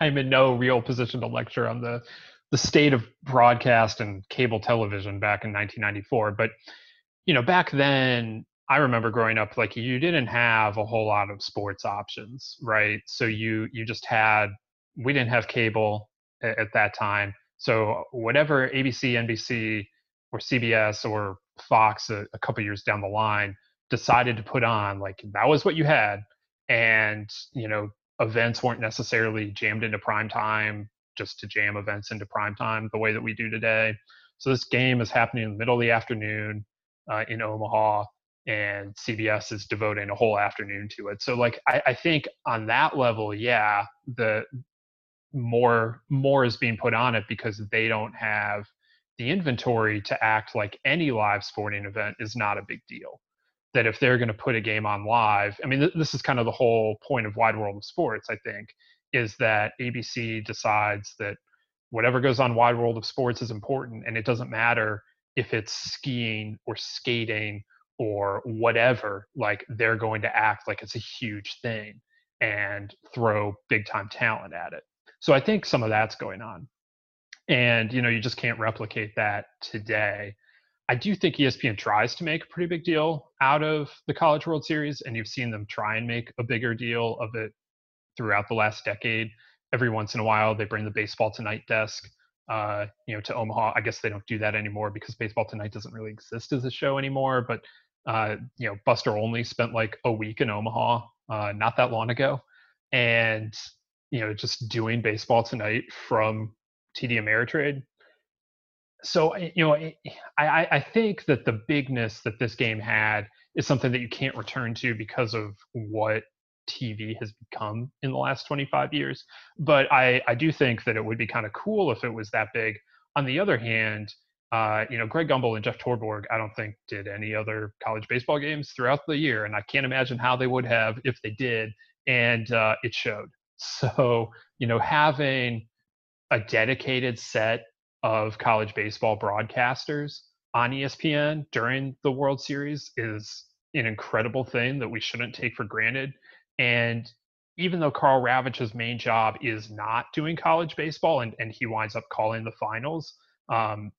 in no real position to lecture on the state of broadcast and cable television back in 1994. But, you know, back then, I remember growing up, like you didn't have a whole lot of sports options, right? So you just had, we didn't have cable at that time. So whatever ABC, NBC, or CBS or Fox a couple years down the line decided to put on, like that was what you had. and, you know, events weren't necessarily jammed into prime time just to jam events into prime time the way that we do today. So this game is happening in the middle of the afternoon in Omaha, and CBS is devoting a whole afternoon to it. So like, I think on that level, yeah, the more is being put on it because they don't have the inventory to act like any live sporting event is not a big deal. That if they're going to put a game on live, I mean, this is kind of the whole point of Wide World of Sports, I think, is that ABC decides that whatever goes on Wide World of Sports is important, and it doesn't matter if it's skiing or skating or whatever, like they're going to act like it's a huge thing and throw big time talent at it. So I think some of that's going on. And, you know, you just can't replicate that today. I do think ESPN tries to make a pretty big deal out of the College World Series, and you've seen them try and make a bigger deal of it throughout the last decade. Every once in a while, they bring the Baseball Tonight desk, you know, to Omaha. I guess they don't do that anymore because Baseball Tonight doesn't really exist as a show anymore. But, you know, Buster Olney spent like a week in Omaha not that long ago. And, you know, just doing Baseball Tonight from TD Ameritrade. So, you know, I think that the bigness that this game had is something that you can't return to because of what TV has become in the last 25 years. But I do think that it would be kind of cool if it was that big. On the other hand, you know, Greg Gumbel and Jeff Torborg, I don't think did any other college baseball games throughout the year. And I can't imagine how they would have if they did. And it showed. So, you know, having a dedicated set of college baseball broadcasters on ESPN during the World Series is an incredible thing that we shouldn't take for granted. And even though Carl Ravage's main job is not doing college baseball, and he winds up calling the finals, you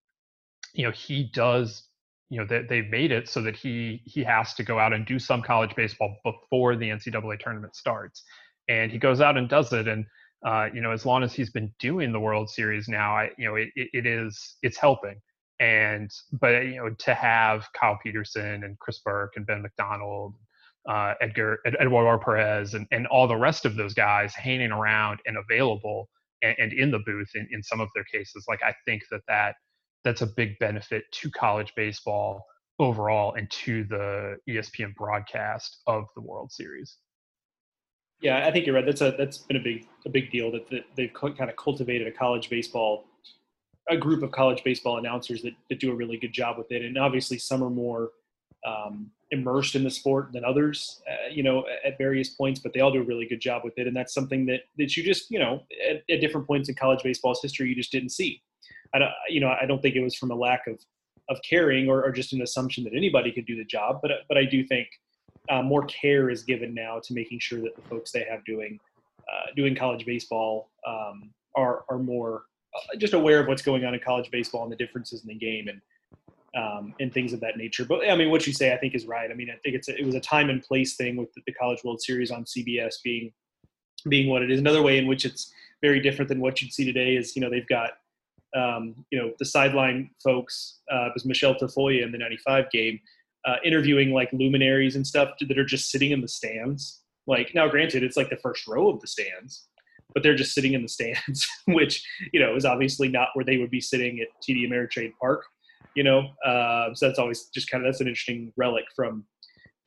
know, he does, you know, they've made it so that he has to go out and do some college baseball before the NCAA tournament starts. And he goes out and does it. And, you know, as long as he's been doing the World Series now, you know, it's helping. And, but, you know, to have Kyle Peterson and Chris Burke and Ben McDonnell, Eduardo Perez, and all the rest of those guys hanging around and available and in the booth in some of their cases, like, I think that's a big benefit to college baseball overall and to the ESPN broadcast of the World Series. Yeah, I think you're right. That's been a big deal that they've kind of cultivated a group of college baseball announcers that do a really good job with it. And obviously some are more immersed in the sport than others, you know, at various points, but they all do a really good job with it. And that's something that you just, you know, at different points in college baseball's history, you just didn't see. I don't think it was from a lack of caring or just an assumption that anybody could do the job, but I do think more care is given now to making sure that the folks they have doing college baseball are more just aware of what's going on in college baseball and the differences in the game and things of that nature. But I mean, what you say, I think is right. I mean, I think it was a time and place thing with the College World Series on CBS being what it is. Another way in which it's very different than what you'd see today is, you know, they've got you know, the sideline folks. It was Michelle Tafoya in the '95 game. Interviewing like luminaries and stuff that are just sitting in the stands. Like, now granted, it's like the first row of the stands, but they're just sitting in the stands, which, you know, is obviously not where they would be sitting at TD Ameritrade Park, you know? So that's always just kind of, that's an interesting relic from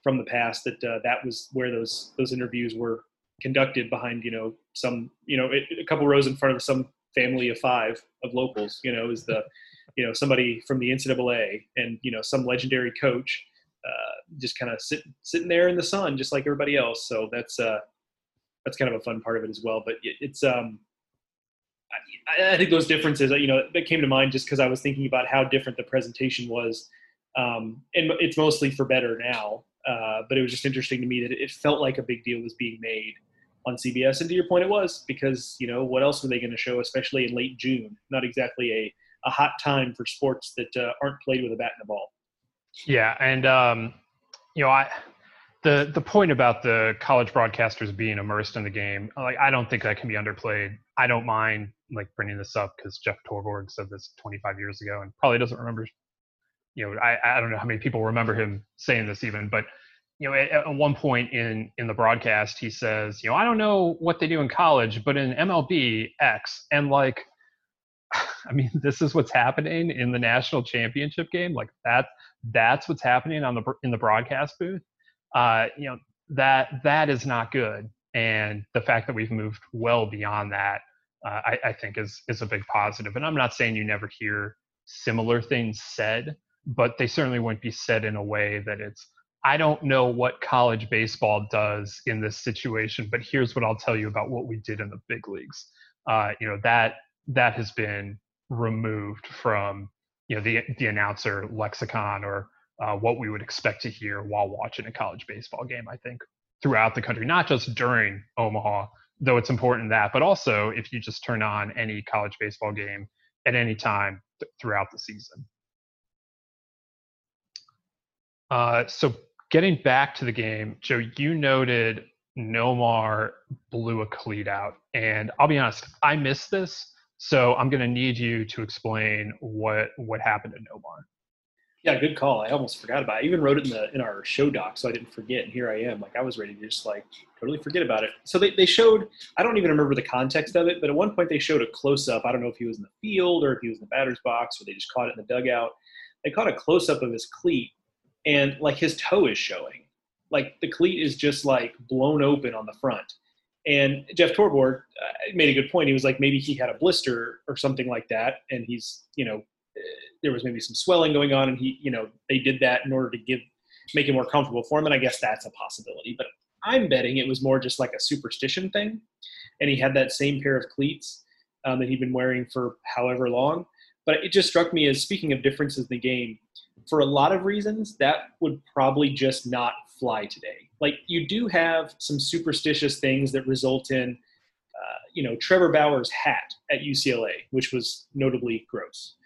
the past that was where those interviews were conducted behind, you know, some, you know, a couple rows in front of some family of five of locals, you know, is the, you know, somebody from the NCAA and, you know, some legendary coach just kind of sitting there in the sun, just like everybody else. So that's kind of a fun part of it as well. But it's, I think those differences, you know, that came to mind just because I was thinking about how different the presentation was. And it's mostly for better now. But it was just interesting to me that it felt like a big deal was being made on CBS. And to your point, it was, because, you know, what else were they going to show, especially in late June? Not exactly a hot time for sports that aren't played with a bat and a ball. Yeah. And, you know, the point about the college broadcasters being immersed in the game, like, I don't think that can be underplayed. I don't mind like bringing this up because Jeff Torborg said this 25 years ago and probably doesn't remember, you know, I don't know how many people remember him saying this even, but you know, at one point in the broadcast, he says, you know, I don't know what they do in college, but in MLB X, and like, I mean, this is what's happening in the national championship game. Like that's what's happening in the broadcast booth. You know, that is not good. And the fact that we've moved well beyond that, I think is a big positive. And I'm not saying you never hear similar things said, but they certainly wouldn't be said in a way that it's, I don't know what college baseball does in this situation, but here's what I'll tell you about what we did in the big leagues. You know, that has been removed from, you know, the announcer lexicon or what we would expect to hear while watching a college baseball game, I think, throughout the country, not just during Omaha, though it's important that, but also if you just turn on any college baseball game at any time throughout the season. So getting back to the game, Joe, you noted Nomar blew a cleat out, and I'll be honest, I missed this. So I'm going to need you to explain what happened to Nomar. Yeah, good call. I almost forgot about it. I even wrote it in our show doc, so I didn't forget. And here I am, like I was ready to just like totally forget about it. So they showed, I don't even remember the context of it, but at one point they showed a close-up. I don't know if he was in the field or if he was in the batter's box or they just caught it in the dugout. They caught a close-up of his cleat, and like his toe is showing. Like the cleat is just like blown open on the front. And Jeff Torborg made a good point. He was like, maybe he had a blister or something like that, and he's, you know, there was maybe some swelling going on, and he, you know, they did that in order to make it more comfortable for him. And I guess that's a possibility, but I'm betting it was more just like a superstition thing. And he had that same pair of cleats that he'd been wearing for however long. But it just struck me as, speaking of differences in the game, for a lot of reasons, that would probably just not fly today. Like, you do have some superstitious things that result in, you know, Trevor Bauer's hat at UCLA, which was notably gross.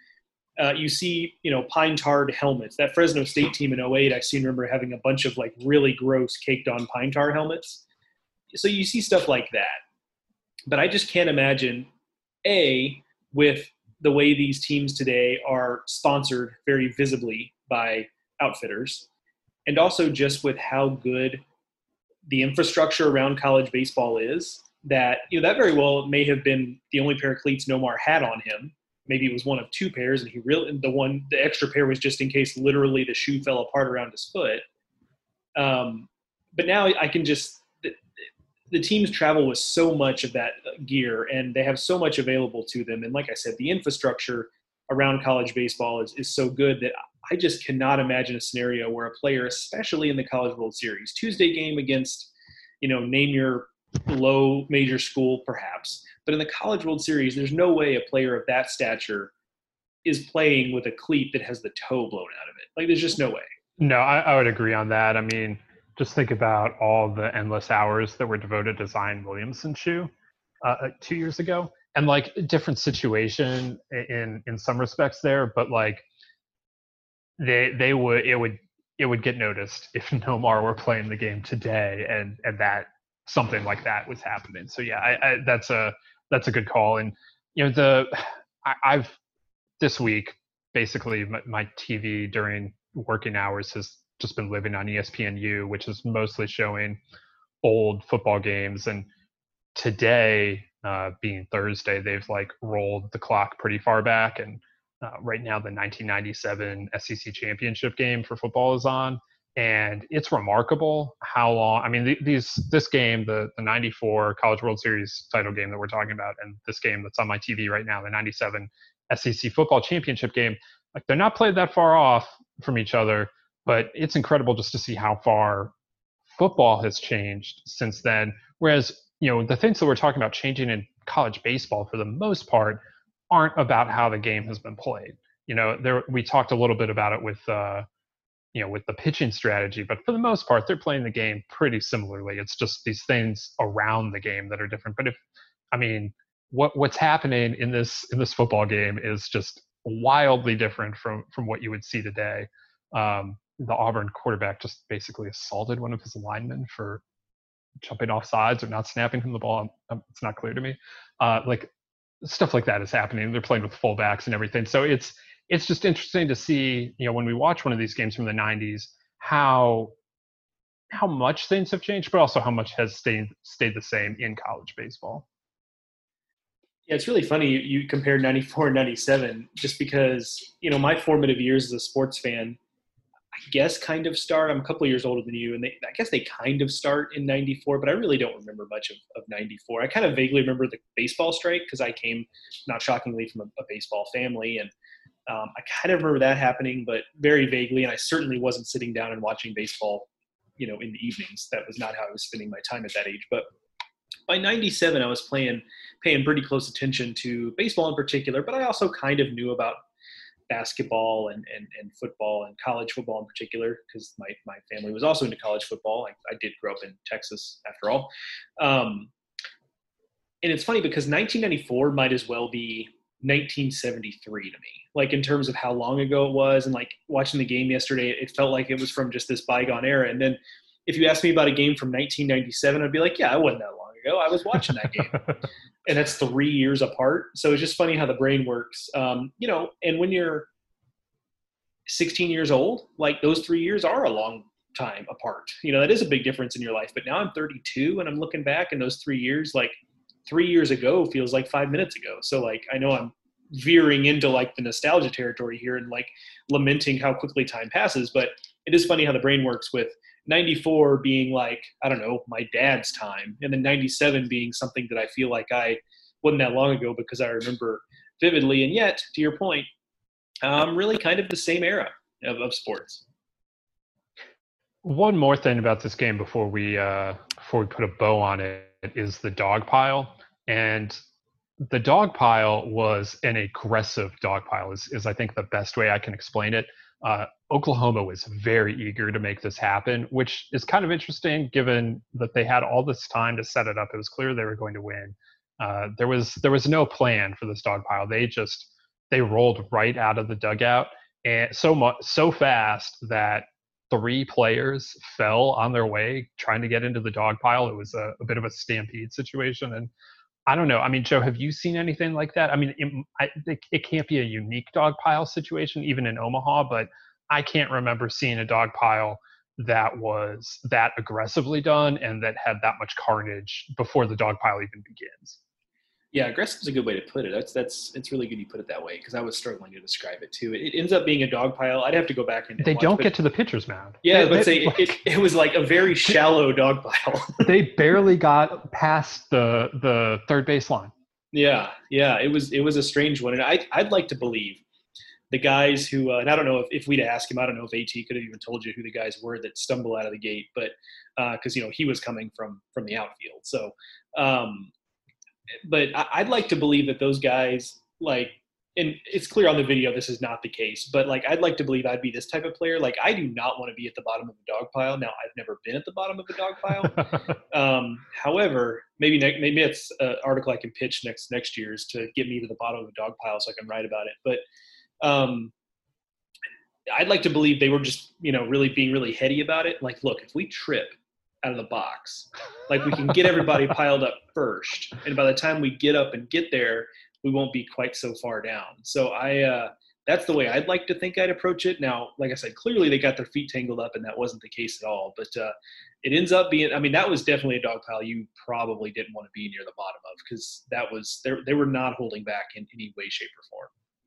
You see, you know, pine tarred helmets. That Fresno State team in 2008, I seem to remember having a bunch of like really gross caked on pine tar helmets. So you see stuff like that. But I just can't imagine, A, with the way these teams today are sponsored very visibly by outfitters, and also just with how good the infrastructure around college baseball is, that, you know, that very well may have been the only pair of cleats Nomar had on him. Maybe it was one of two pairs, and the extra pair was just in case literally the shoe fell apart around his foot. But now I can just, the teams travel with so much of that gear, and they have so much available to them. And like I said, the infrastructure around college baseball is so good that I just cannot imagine a scenario where a player, especially in the College World Series, Tuesday game against, you know, name your low major school perhaps, but in the College World Series, there's no way a player of that stature is playing with a cleat that has the toe blown out of it. Like, there's just no way. No, I would agree on that. I mean, just think about all the endless hours that were devoted to Zion Williamson's shoe 2 years ago. And, like, different situation in some respects there, but, like, it would get noticed if Nomar were playing the game today and that something like that was happening. So, yeah, I that's a good call. And, you know, I've this week, basically my TV during working hours has just been living on ESPNU, which is mostly showing old football games. And today, being Thursday, they've like rolled the clock pretty far back. And right now the 1997 SEC championship game for football is on. And it's remarkable how long, I mean, this game, the 94 College World Series title game that we're talking about, and this game that's on my TV right now, the 97 SEC football championship game, like, they're not played that far off from each other. But it's incredible just to see how far football has changed since then. Whereas, you know, the things that we're talking about changing in college baseball for the most part aren't about how the game has been played. You know, we talked a little bit about it with, you know, with the pitching strategy, but for the most part, they're playing the game pretty similarly. It's just these things around the game that are different. But what's happening in this football game is just wildly different from what you would see today. The Auburn quarterback just basically assaulted one of his linemen for jumping off sides or not snapping him the ball. It's not clear to me. Like, stuff like that is happening. They're playing with fullbacks and everything. So it's just interesting to see, you know, when we watch one of these games from the 90s, how how much things have changed, but also how much has stayed the same in college baseball. Yeah, it's really funny you compared 94 and 97 just because, you know, my formative years as a sports fan, I guess kind of start. I'm a couple of years older than you, and I guess they kind of start in 94, but I really don't remember much of 94. I kind of vaguely remember the baseball strike because I came, not shockingly, from a baseball family, and I kind of remember that happening, but very vaguely, and I certainly wasn't sitting down and watching baseball, you know, in the evenings. That was not how I was spending my time at that age. But by 97, I was paying pretty close attention to baseball in particular, but I also kind of knew about basketball and football and college football in particular, because my family was also into college football. I did grow up in Texas after all. And it's funny because 1994 might as well be 1973 to me, like in terms of how long ago it was. And like watching the game yesterday, it felt like it was from just this bygone era. And then if you asked me about a game from 1997, I'd be like, yeah, it wasn't that long ago. I was watching that game. And that's 3 years apart. So it's just funny how the brain works. You know, and when you're 16 years old, like those 3 years are a long time apart. You know, that is a big difference in your life. But now I'm 32 and I'm looking back, and those 3 years, like 3 years ago feels like 5 minutes ago. So like, I know I'm veering into like the nostalgia territory here and like lamenting how quickly time passes, but it is funny how the brain works with 94 being like, I don't know, my dad's time. And then 97 being something that I feel like I wasn't that long ago because I remember vividly. And yet, to your point, really kind of the same era of sports. One more thing about this game before we put a bow on it is the dog pile. And the dog pile was an aggressive dog pile is I think the best way I can explain it. Oklahoma was very eager to make this happen, which is kind of interesting given that they had all this time to set it up. It was clear they were going to win. There was no plan for this dog pile. They rolled right out of the dugout, and so fast that three players fell on their way trying to get into the dog pile. It was a bit of a stampede situation. And I don't know. I mean, Joe, have you seen anything like that? I mean, it can't be a unique dog pile situation, even in Omaha, but I can't remember seeing a dog pile that was that aggressively done and that had that much carnage before the dog pile even begins. Yeah, aggressive is a good way to put it. It's really good you put it that way because I was struggling to describe it too. It ends up being a dog pile. I'd have to go back and watch, don't get to the pitcher's mound. Yeah, but it was like a very shallow dog pile. They barely got past the third baseline. Yeah, it was a strange one, and I'd like to believe the guys who and I don't know if we'd ask him. I don't know if AT could have even told you who the guys were that stumbled out of the gate, but because you know he was coming from the outfield, so. But I'd like to believe that those guys, like, and it's clear on the video this is not the case, but, like, I'd like to believe I'd be this type of player. Like, I do not want to be at the bottom of a dog pile. Now, I've never been at the bottom of a dog pile. However, maybe it's an article I can pitch next year is to get me to the bottom of a dog pile so I can write about it. But I'd like to believe they were just, you know, really being really heady about it. Like, look, if we trip out of the box, like we can get everybody piled up first, and by the time we get up and get there we won't be quite so far down. So I that's the way I'd like to think I'd approach it. Now, like I said, clearly they got their feet tangled up and that wasn't the case at all, but it ends up being, I mean, that was definitely a dog pile you probably didn't want to be near the bottom of, because that was, they were not holding back in any way, shape, or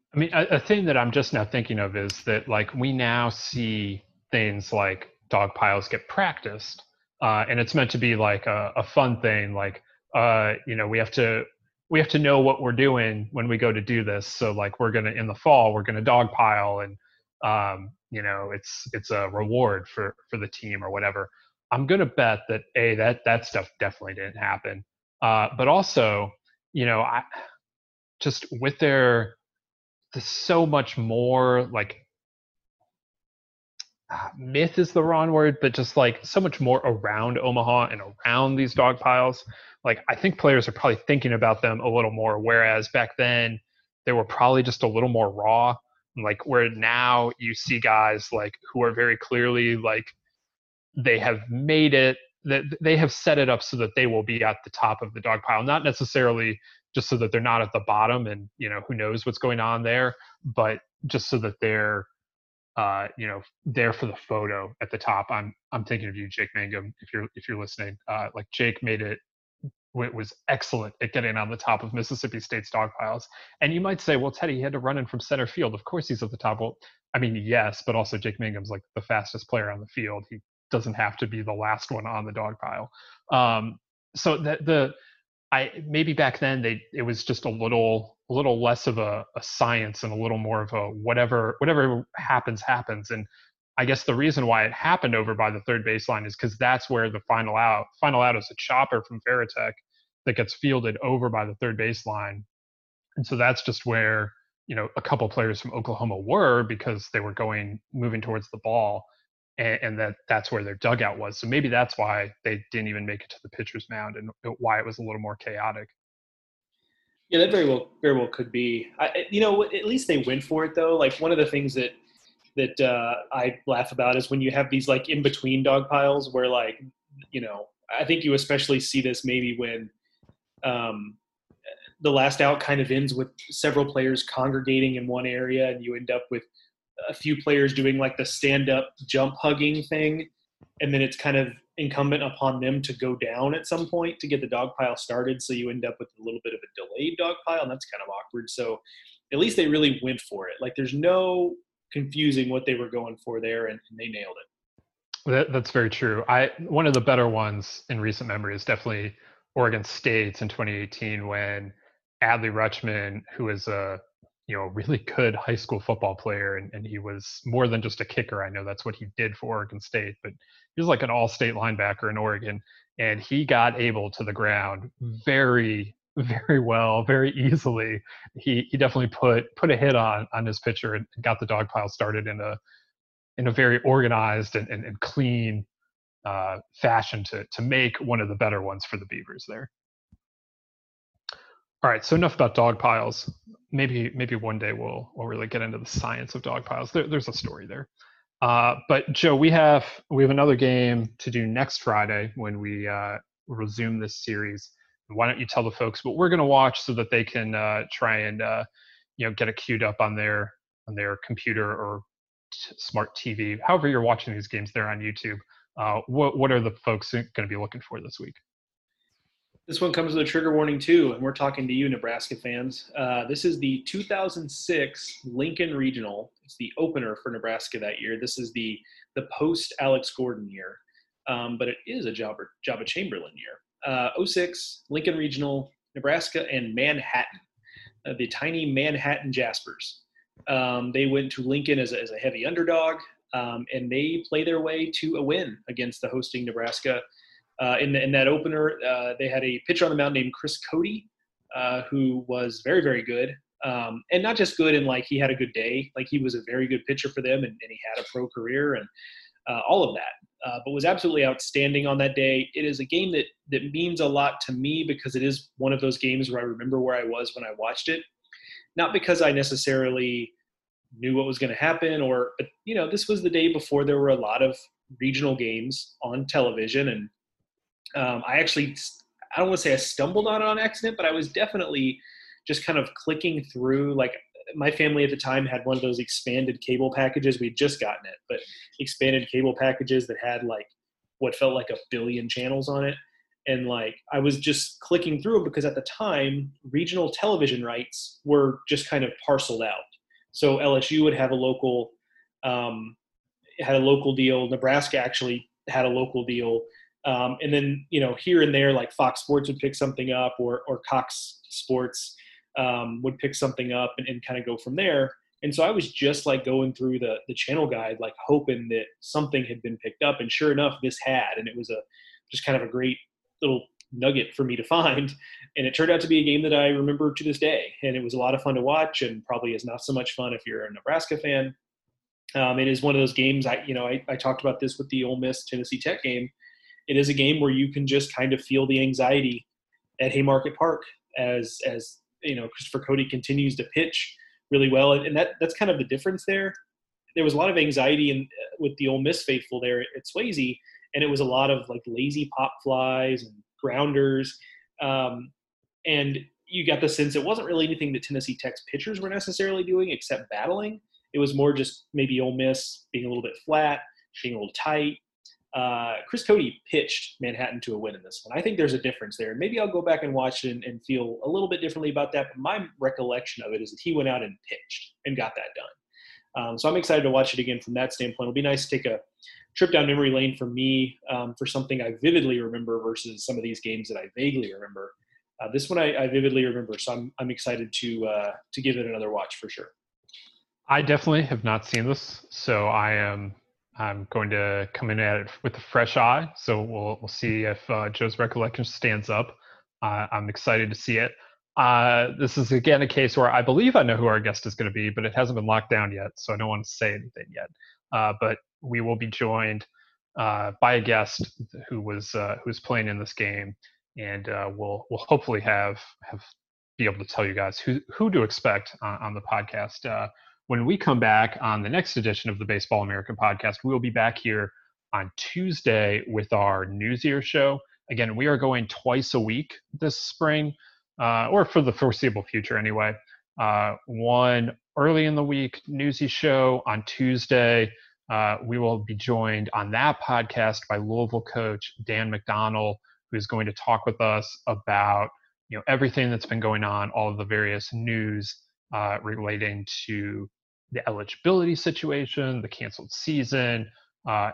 form. I mean, a thing that I'm just now thinking of is that, like, we now see things like dog piles get practiced. And it's meant to be like a fun thing, like, you know, we have to know what we're doing when we go to do this. So, like, in the fall, we're going to dog pile, and, you know, it's a reward for the team or whatever. I'm going to bet that, A, that stuff definitely didn't happen. But also, you know, I just with there's so much more, like, myth is the wrong word, but just like so much more around Omaha and around these dog piles. Like, I think players are probably thinking about them a little more, whereas back then they were probably just a little more raw. Like, where now you see guys like who are very clearly like they have made it, that they have set it up so that they will be at the top of the dog pile, not necessarily just so that they're not at the bottom and, you know, who knows what's going on there, but just so that they're there for the photo at the top. I'm thinking of you, Jake Mangum, if you're listening. Like Jake made it was excellent at getting on the top of Mississippi State's dogpiles. And you might say, well, Teddy, he had to run in from center field. Of course he's at the top. Well, I mean, yes, but also Jake Mangum's like the fastest player on the field. He doesn't have to be the last one on the dogpile. So that maybe back then it was just a little less of a science and a little more of a whatever happens. And I guess the reason why it happened over by the third baseline is because that's where the final out is a chopper from Varitek that gets fielded over by the third baseline. And so that's just where, a couple players from Oklahoma were, because they were moving towards the ball, and that's where their dugout was. So maybe that's why they didn't even make it to the pitcher's mound, and why it was a little more chaotic. Yeah, that very well could be. At least they went for it though. Like one of the things that I laugh about is when you have these like in between dog piles where I think you especially see this maybe when the last out kind of ends with several players congregating in one area, and you end up with a few players doing like the stand up jump hugging thing. And then it's kind of incumbent upon them to go down at some point to get the dog pile started. So you end up with a little bit of a delayed dog pile, and that's kind of awkward. So at least they really went for it. Like there's no confusing what they were going for there, and they nailed it. That's very true. One of the better ones in recent memory is definitely Oregon State's in 2018 when Adley Rutschman, who is a really good high school football player, and he was more than just a kicker. I know that's what he did for Oregon State, but he was like an all-state linebacker in Oregon, and he got able to the ground very, very well, very easily. He definitely put a hit on his pitcher and got the dog pile started in a very organized and clean fashion to make one of the better ones for the Beavers there. All right, so enough about dog piles. Maybe one day we'll really get into the science of dog piles. There's a story there. But Joe, we have another game to do next Friday when we resume this series. Why don't you tell the folks what we're going to watch so that they can try and get it queued up on their computer or smart TV, however you're watching these games there on YouTube. What are the folks going to be looking for this week? This one comes with a trigger warning too, and we're talking to you, Nebraska fans. This is the 2006 Lincoln Regional. It's the opener for Nebraska that year. This is the post-Alex Gordon year, but it is a Jabba Chamberlain year. 06, Lincoln Regional, Nebraska and Manhattan, the tiny Manhattan Jaspers. They went to Lincoln as a heavy underdog, and they play their way to a win against the hosting Nebraska. In that opener, they had a pitcher on the mound named Chris Cody, who was very, very good. And not just good in like he had a good day. Like he was a very good pitcher for them, and he had a pro career and all of that. But was absolutely outstanding on that day. It is a game that means a lot to me because it is one of those games where I remember where I was when I watched it. Not because I necessarily knew what was going to happen but this was the day before there were a lot of regional games on television, and I don't want to say I stumbled on it on accident, but I was definitely just kind of clicking through. Like my family at the time had one of those expanded cable packages. We'd just gotten it, but expanded cable packages that had like what felt like 1 billion channels on it. And like, I was just clicking through because at the time regional television rights were just kind of parceled out. So LSU would have a local deal. Nebraska actually had a local deal. And then, here and there, like Fox Sports would pick something up or Cox Sports would pick something up and kind of go from there. And so I was just like going through the channel guide, like hoping that something had been picked up. And sure enough, this had, and it was just kind of a great little nugget for me to find. And it turned out to be a game that I remember to this day. And it was a lot of fun to watch, and probably is not so much fun if you're a Nebraska fan. It is one of those games, I talked about this with the Ole Miss Tennessee Tech game. It is a game where you can just kind of feel the anxiety at Haymarket Park as Christopher Cody continues to pitch really well. And that's kind of the difference there. There was a lot of anxiety with the Ole Miss faithful there at Swayze, and it was a lot of like lazy pop flies and grounders. And you got the sense it wasn't really anything that Tennessee Tech's pitchers were necessarily doing except battling. It was more just maybe Ole Miss being a little bit flat, being a little tight. Chris Cody pitched Manhattan to a win in this one. I think there's a difference there. Maybe I'll go back and watch it and feel a little bit differently about that. But my recollection of it is that he went out and pitched and got that done. So I'm excited to watch it again from that standpoint. It'll be nice to take a trip down memory lane for me for something I vividly remember versus some of these games that I vaguely remember. This one I vividly remember, so I'm excited to give it another watch for sure. I definitely have not seen this, so I'm going to come in at it with a fresh eye. So we'll see if Joe's recollection stands up. I'm excited to see it. This is again a case where I believe I know who our guest is going to be, but it hasn't been locked down yet, so I don't want to say anything yet. But we will be joined by a guest who was playing in this game. And we'll hopefully have be able to tell you guys who to expect on the podcast. When we come back on the next edition of the Baseball America podcast, we'll be back here on Tuesday with our Newsier show. Again, we are going twice a week this spring, or for the foreseeable future anyway. One early in the week Newsy show on Tuesday. We will be joined on that podcast by Louisville coach Dan McDonnell, who's going to talk with us about, you know, everything that's been going on, all of the various news relating to the eligibility situation, the canceled season,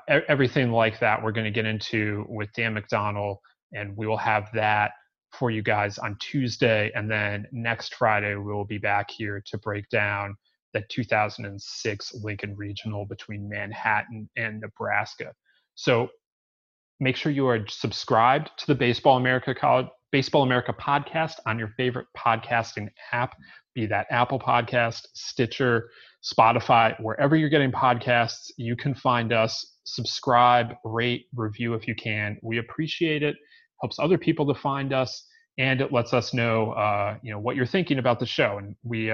everything like that. We're going to get into with Dan McDonnell, and we will have that for you guys on Tuesday. And then next Friday, we will be back here to break down the 2006 Lincoln Regional between Manhattan and Nebraska. So make sure you are subscribed to the Baseball America podcast on your favorite podcasting app, be that Apple Podcast, Stitcher, Spotify, wherever you're getting podcasts, you can find us. Subscribe, rate, review if you can. We appreciate it. Helps other people to find us, and it lets us know, what you're thinking about the show. And we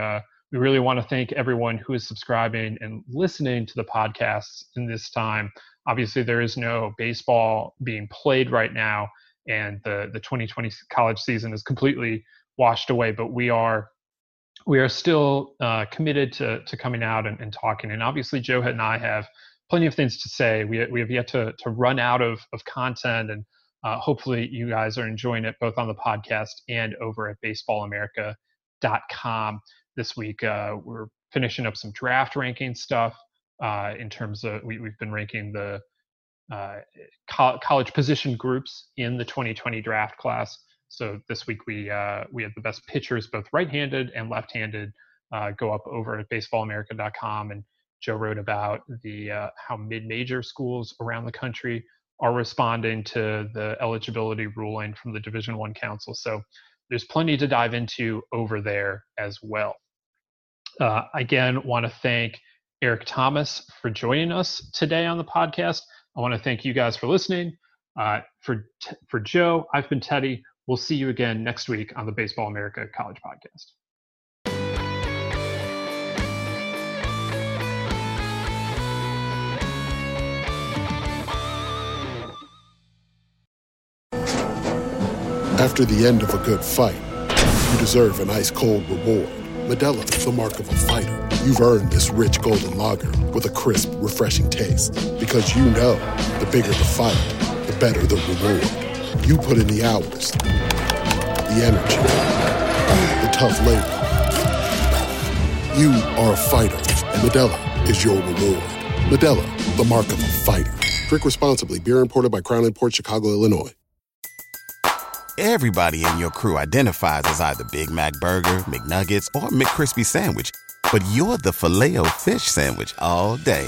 really want to thank everyone who is subscribing and listening to the podcasts in this time. Obviously, there is no baseball being played right now, and the 2020 college season is completely washed away. But we are still committed to coming out and talking. And obviously, Joe and I have plenty of things to say. We have yet to run out of content, and hopefully, you guys are enjoying it both on the podcast and over at baseballamerica.com. This week, we're finishing up some draft ranking stuff. In terms of we've been ranking the college position groups in the 2020 draft class. So this week we had the best pitchers, both right-handed and left-handed, go up over at baseballamerica.com. And Joe wrote about the how mid-major schools around the country are responding to the eligibility ruling from the Division I Council. So there's plenty to dive into over there as well. Again, want to thank Eric Thomas for joining us today on the podcast. I want to thank you guys for listening. For Joe, I've been Teddy. We'll see you again next week on the Baseball America College Podcast. After the end of a good fight, you deserve an ice-cold reward. Medella, the mark of a fighter. You've earned this rich golden lager with a crisp, refreshing taste. Because you know, the bigger the fight, the better the reward. You put in the hours, the energy, the tough labor. You are a fighter, and Modelo is your reward. Modelo, the mark of a fighter. Drink responsibly. Beer imported by Crown Imports, Chicago, Illinois. Everybody in your crew identifies as either Big Mac Burger, McNuggets, or McCrispy Sandwich. But you're the Filet-O-Fish Sandwich all day.